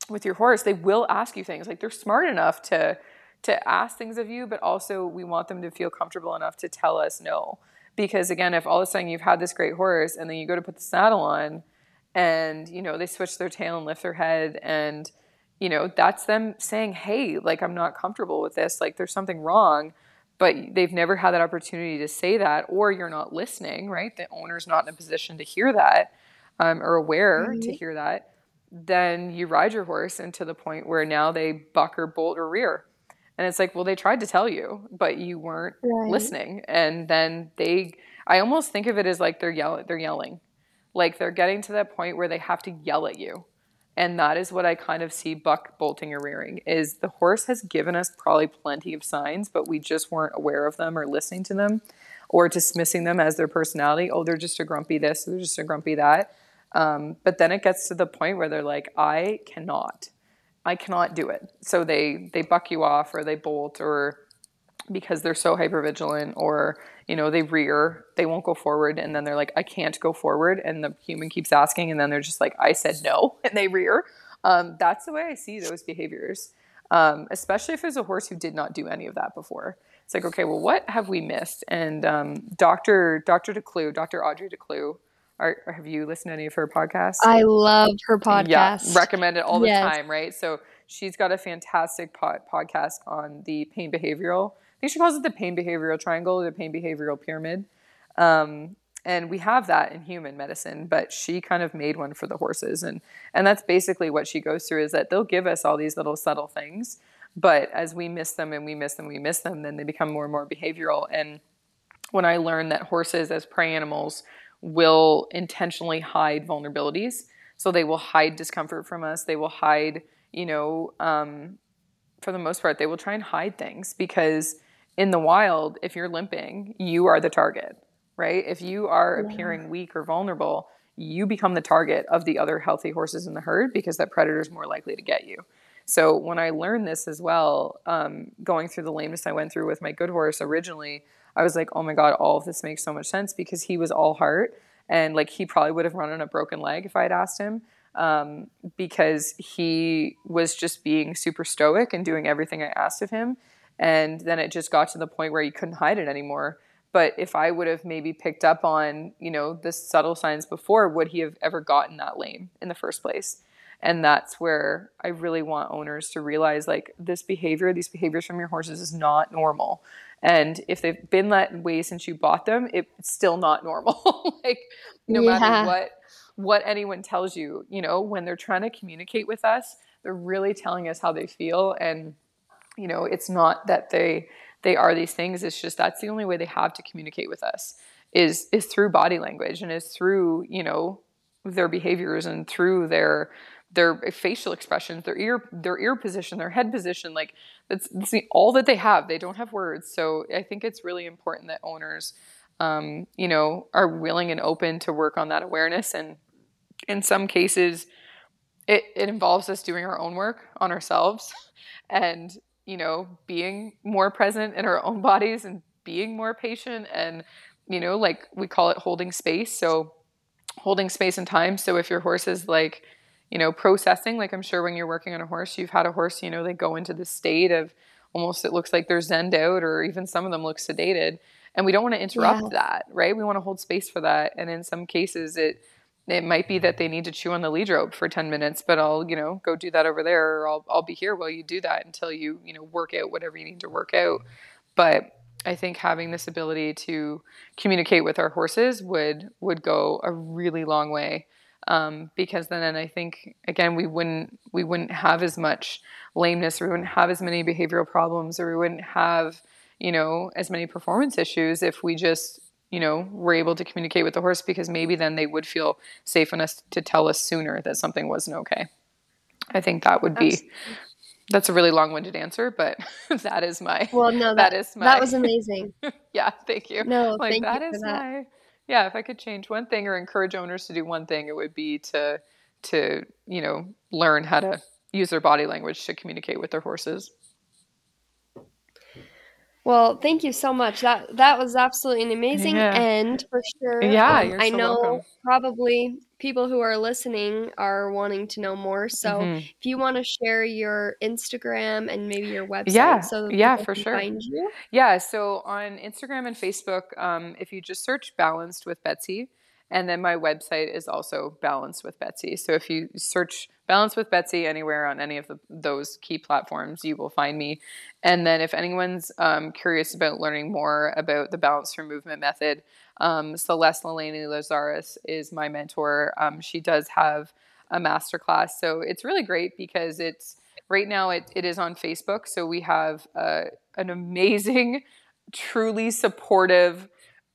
with your horse, they will ask you things. Like, they're smart enough to, to ask things of you, but also we want them to feel comfortable enough to tell us no. Because again, if all of a sudden you've had this great horse and then you go to put the saddle on, and, you know, they switch their tail and lift their head, and, you know, that's them saying, hey, like, I'm not comfortable with this. Like, there's something wrong, but they've never had that opportunity to say that, or you're not listening, right? The owner's not in a position to hear that, um, or aware mm-hmm. to hear that. Then you ride your horse into the point where now they buck or bolt or rear. And it's like, well, they tried to tell you, but you weren't right. listening. And then they, I almost think of it as like they're yelling, they're yelling. Like, they're getting to that point where they have to yell at you. And that is what I kind of see buck, bolting, or rearing, is the horse has given us probably plenty of signs, but we just weren't aware of them or listening to them or dismissing them as their personality. Oh, they're just a grumpy this, they're just a grumpy that. Um, but then it gets to the point where they're like, I cannot, I cannot do it. So they, they buck you off, or they bolt, or because they're so hypervigilant, or, you know, they rear, they won't go forward. And then they're like, I can't go forward. And the human keeps asking. And then they're just like, I said no. And they rear. Um, that's the way I see those behaviors. Um, especially if it's a horse who did not do any of that before. It's like, okay, well, what have we missed? And, um, Doctor Doctor DeClue, Doctor Audrey DeClue, are, have you listened to any of her podcasts? I love her podcast. Yeah, recommend it all the yes. time. Right. So she's got a fantastic pod- podcast on the pain behavioral, I think she calls it the pain behavioral triangle, or the pain behavioral pyramid. Um, and we have that in human medicine, but she kind of made one for the horses. And, and that's basically what she goes through, is that they'll give us all these little subtle things, but as we miss them and we miss them, we miss them, then they become more and more behavioral. And when I learned that horses as prey animals will intentionally hide vulnerabilities. So they will hide discomfort from us. They will hide, you know, um, for the most part, they will try and hide things, because in the wild, if you're limping, you are the target, right? If you are appearing weak or vulnerable, you become the target of the other healthy horses in the herd, because that predator is more likely to get you. So when I learned this as well, um, going through the lameness I went through with my good horse originally, I was like, oh my God, all of this makes so much sense, because he was all heart. And like, he probably would have run on a broken leg if I had asked him. um, because he was just being super stoic and doing everything I asked of him. And then it just got to the point where he couldn't hide it anymore. But if I would have maybe picked up on, you know, the subtle signs before, would he have ever gotten that lame in the first place? And that's where I really want owners to realize, like, this behavior, these behaviors from your horses is not normal. And if they've been that way since you bought them, it's still not normal. Like, no yeah. matter what, what anyone tells you, you know, when they're trying to communicate with us, they're really telling us how they feel. And, you know, it's not that they... they are these things. It's just, that's the only way they have to communicate with us is, is through body language and is through, you know, their behaviors and through their, their facial expressions, their ear, their ear position, their head position. Like that's, that's the, all that they have. They don't have words. So I think it's really important that owners, um, you know, are willing and open to work on that awareness. And in some cases it, it involves us doing our own work on ourselves and, you know, being more present in our own bodies and being more patient and, you know, like we call it holding space. So holding space and time. So if your horse is like, you know, processing, like I'm sure when you're working on a horse, you've had a horse, you know, they go into this state of almost, it looks like they're zenned out, or even some of them look sedated, and we don't want to interrupt yeah. that, right? We want to hold space for that. And in some cases it, it might be that they need to chew on the lead rope for ten minutes, but I'll, you know, go do that over there, or I'll, I'll be here while you do that until you, you know, work out whatever you need to work out. But I think having this ability to communicate with our horses would, would go a really long way. Um, because then, and I think again, we wouldn't, we wouldn't have as much lameness, or we wouldn't have as many behavioral problems, or we wouldn't have, you know, as many performance issues if we just, you know, we're able to communicate with the horse, because maybe then they would feel safe enough to tell us sooner that something wasn't okay. I think that would be, Absolutely. That's a really long-winded answer, but that is my, well, no, that, that is my, that was amazing. Yeah. Thank you. No, like, thank that you is for that. My, yeah. If I could change one thing or encourage owners to do one thing, it would be to, to, you know, learn how to use their body language to communicate with their horses. Well, thank you so much. That that was absolutely an amazing yeah. end for sure. Yeah, um, you're so I know welcome. Probably people who are listening are wanting to know more. So mm-hmm. if you want to share your Instagram and maybe your website, yeah, so that yeah, for can sure. find you. Yeah, so on Instagram and Facebook, um, if you just search Balanced with Betsy, and then my website is also Balanced with Betsy. So if you search Balance with Betsy anywhere on any of the, those key platforms, you will find me. And then if anyone's um, curious about learning more about the Balance for Movement method, um, Celeste Lelani Lazarus is my mentor. Um, she does have a masterclass. So it's really great because it's right now it, it is on Facebook. So we have uh, an amazing, truly supportive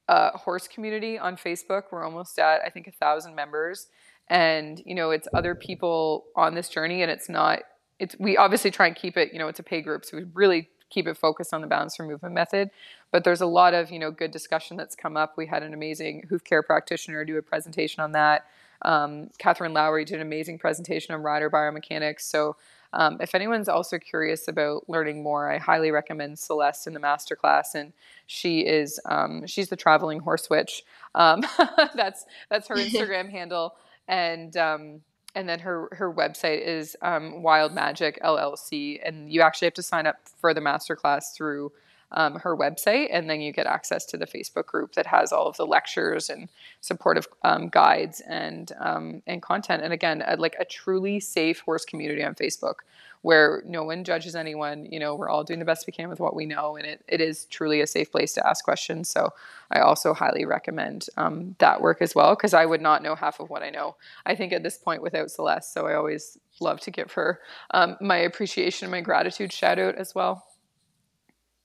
Uh, horse community on Facebook. We're almost at, I think, a thousand members, and you know, it's other people on this journey, and it's not, it's, we obviously try and keep it, you know, it's a pay group. So we really keep it focused on the Balance for Movement method, but there's a lot of, you know, good discussion that's come up. We had an amazing hoof care practitioner do a presentation on that. Um, Catherine Lowry did an amazing presentation on rider biomechanics. So Um, if anyone's also curious about learning more, I highly recommend Celeste in the masterclass, and she is um, she's the traveling horse witch. Um, that's that's her Instagram handle, and um, and then her her website is um, Wild Magic L L C, and you actually have to sign up for the masterclass through um, her website, and then you get access to the Facebook group that has all of the lectures and supportive um, guides and um, and content. And again, a, like a truly safe horse community on Facebook where no one judges anyone. You know, we're all doing the best we can with what we know, and it, it is truly a safe place to ask questions. So I also highly recommend um, that work as well, because I would not know half of what I know, I think, at this point without Celeste. So I always love to give her um, my appreciation and my gratitude shout out as well.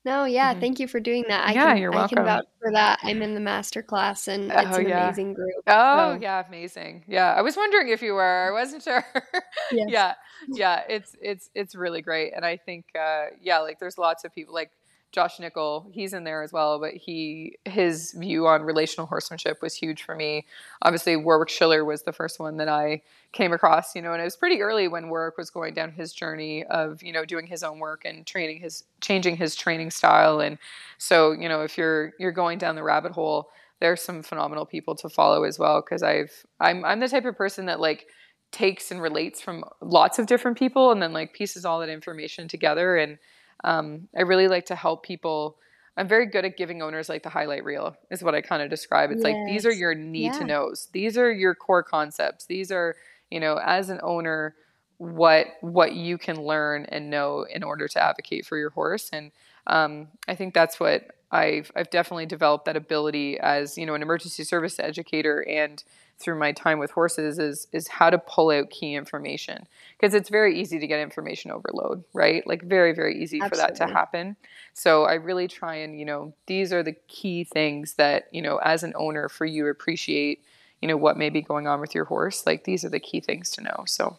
No, yeah, mm-hmm. thank you for doing that. I yeah, can, you're welcome. I can vouch for that. I'm in the masterclass, and oh, it's an yeah. amazing group. Oh, so. yeah, amazing. Yeah, I was wondering if you were. I wasn't sure. Yes. yeah, yeah, it's it's it's really great, and I think uh, yeah, like there's lots of people like Josh Nichol. He's in there as well, but he his view on relational horsemanship was huge for me. Obviously, Warwick Schiller was the first one that I came across, you know, and it was pretty early when Warwick was going down his journey of, you know, doing his own work and training his, changing his training style. And so, you know, if you're, you're going down the rabbit hole, there's some phenomenal people to follow as well. Cause I've, I'm, I'm the type of person that like takes and relates from lots of different people, and then like pieces all that information together. And um, I really like to help people. I'm very good at giving owners like the highlight reel is what I kind of describe. It's yes. like, these are your need yeah. to knows. These are your core concepts. These are, you know, as an owner, what, what you can learn and know in order to advocate for your horse. And um, I think that's what I've, I've definitely developed that ability as, you know, an emergency service educator and through my time with horses is, is how to pull out key information, because it's very easy to get information overload, right? Like very, very easy Absolutely. For that to happen. So I really try and, you know, these are the key things that, you know, as an owner for you appreciate, you know, what may be going on with your horse. Like these are the key things to know. So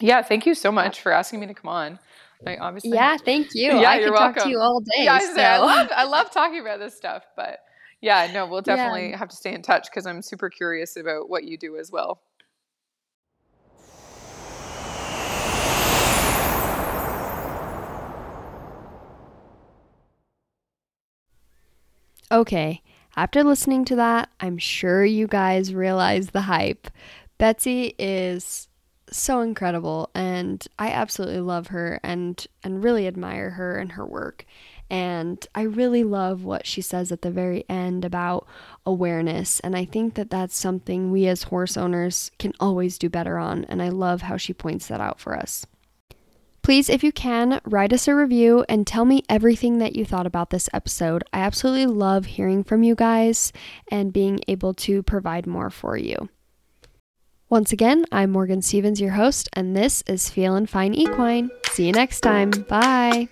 yeah, thank you so much for asking me to come on. I obviously Yeah, thank you. Yeah, I you're could welcome. Talk to you all day. Yeah, I, so. I love I love talking about this stuff, but yeah, no, we'll definitely yeah. have to stay in touch because I'm super curious about what you do as well. Okay, after listening to that, I'm sure you guys realize the hype. Betsy is so incredible, and I absolutely love her and, and really admire her and her work. And I really love what she says at the very end about awareness. And I think that that's something we as horse owners can always do better on. And I love how she points that out for us. Please, if you can, write us a review and tell me everything that you thought about this episode. I absolutely love hearing from you guys and being able to provide more for you. Once again, I'm Morgan Stevens, your host, and this is Feelin' Fine Equine. See you next time. Bye.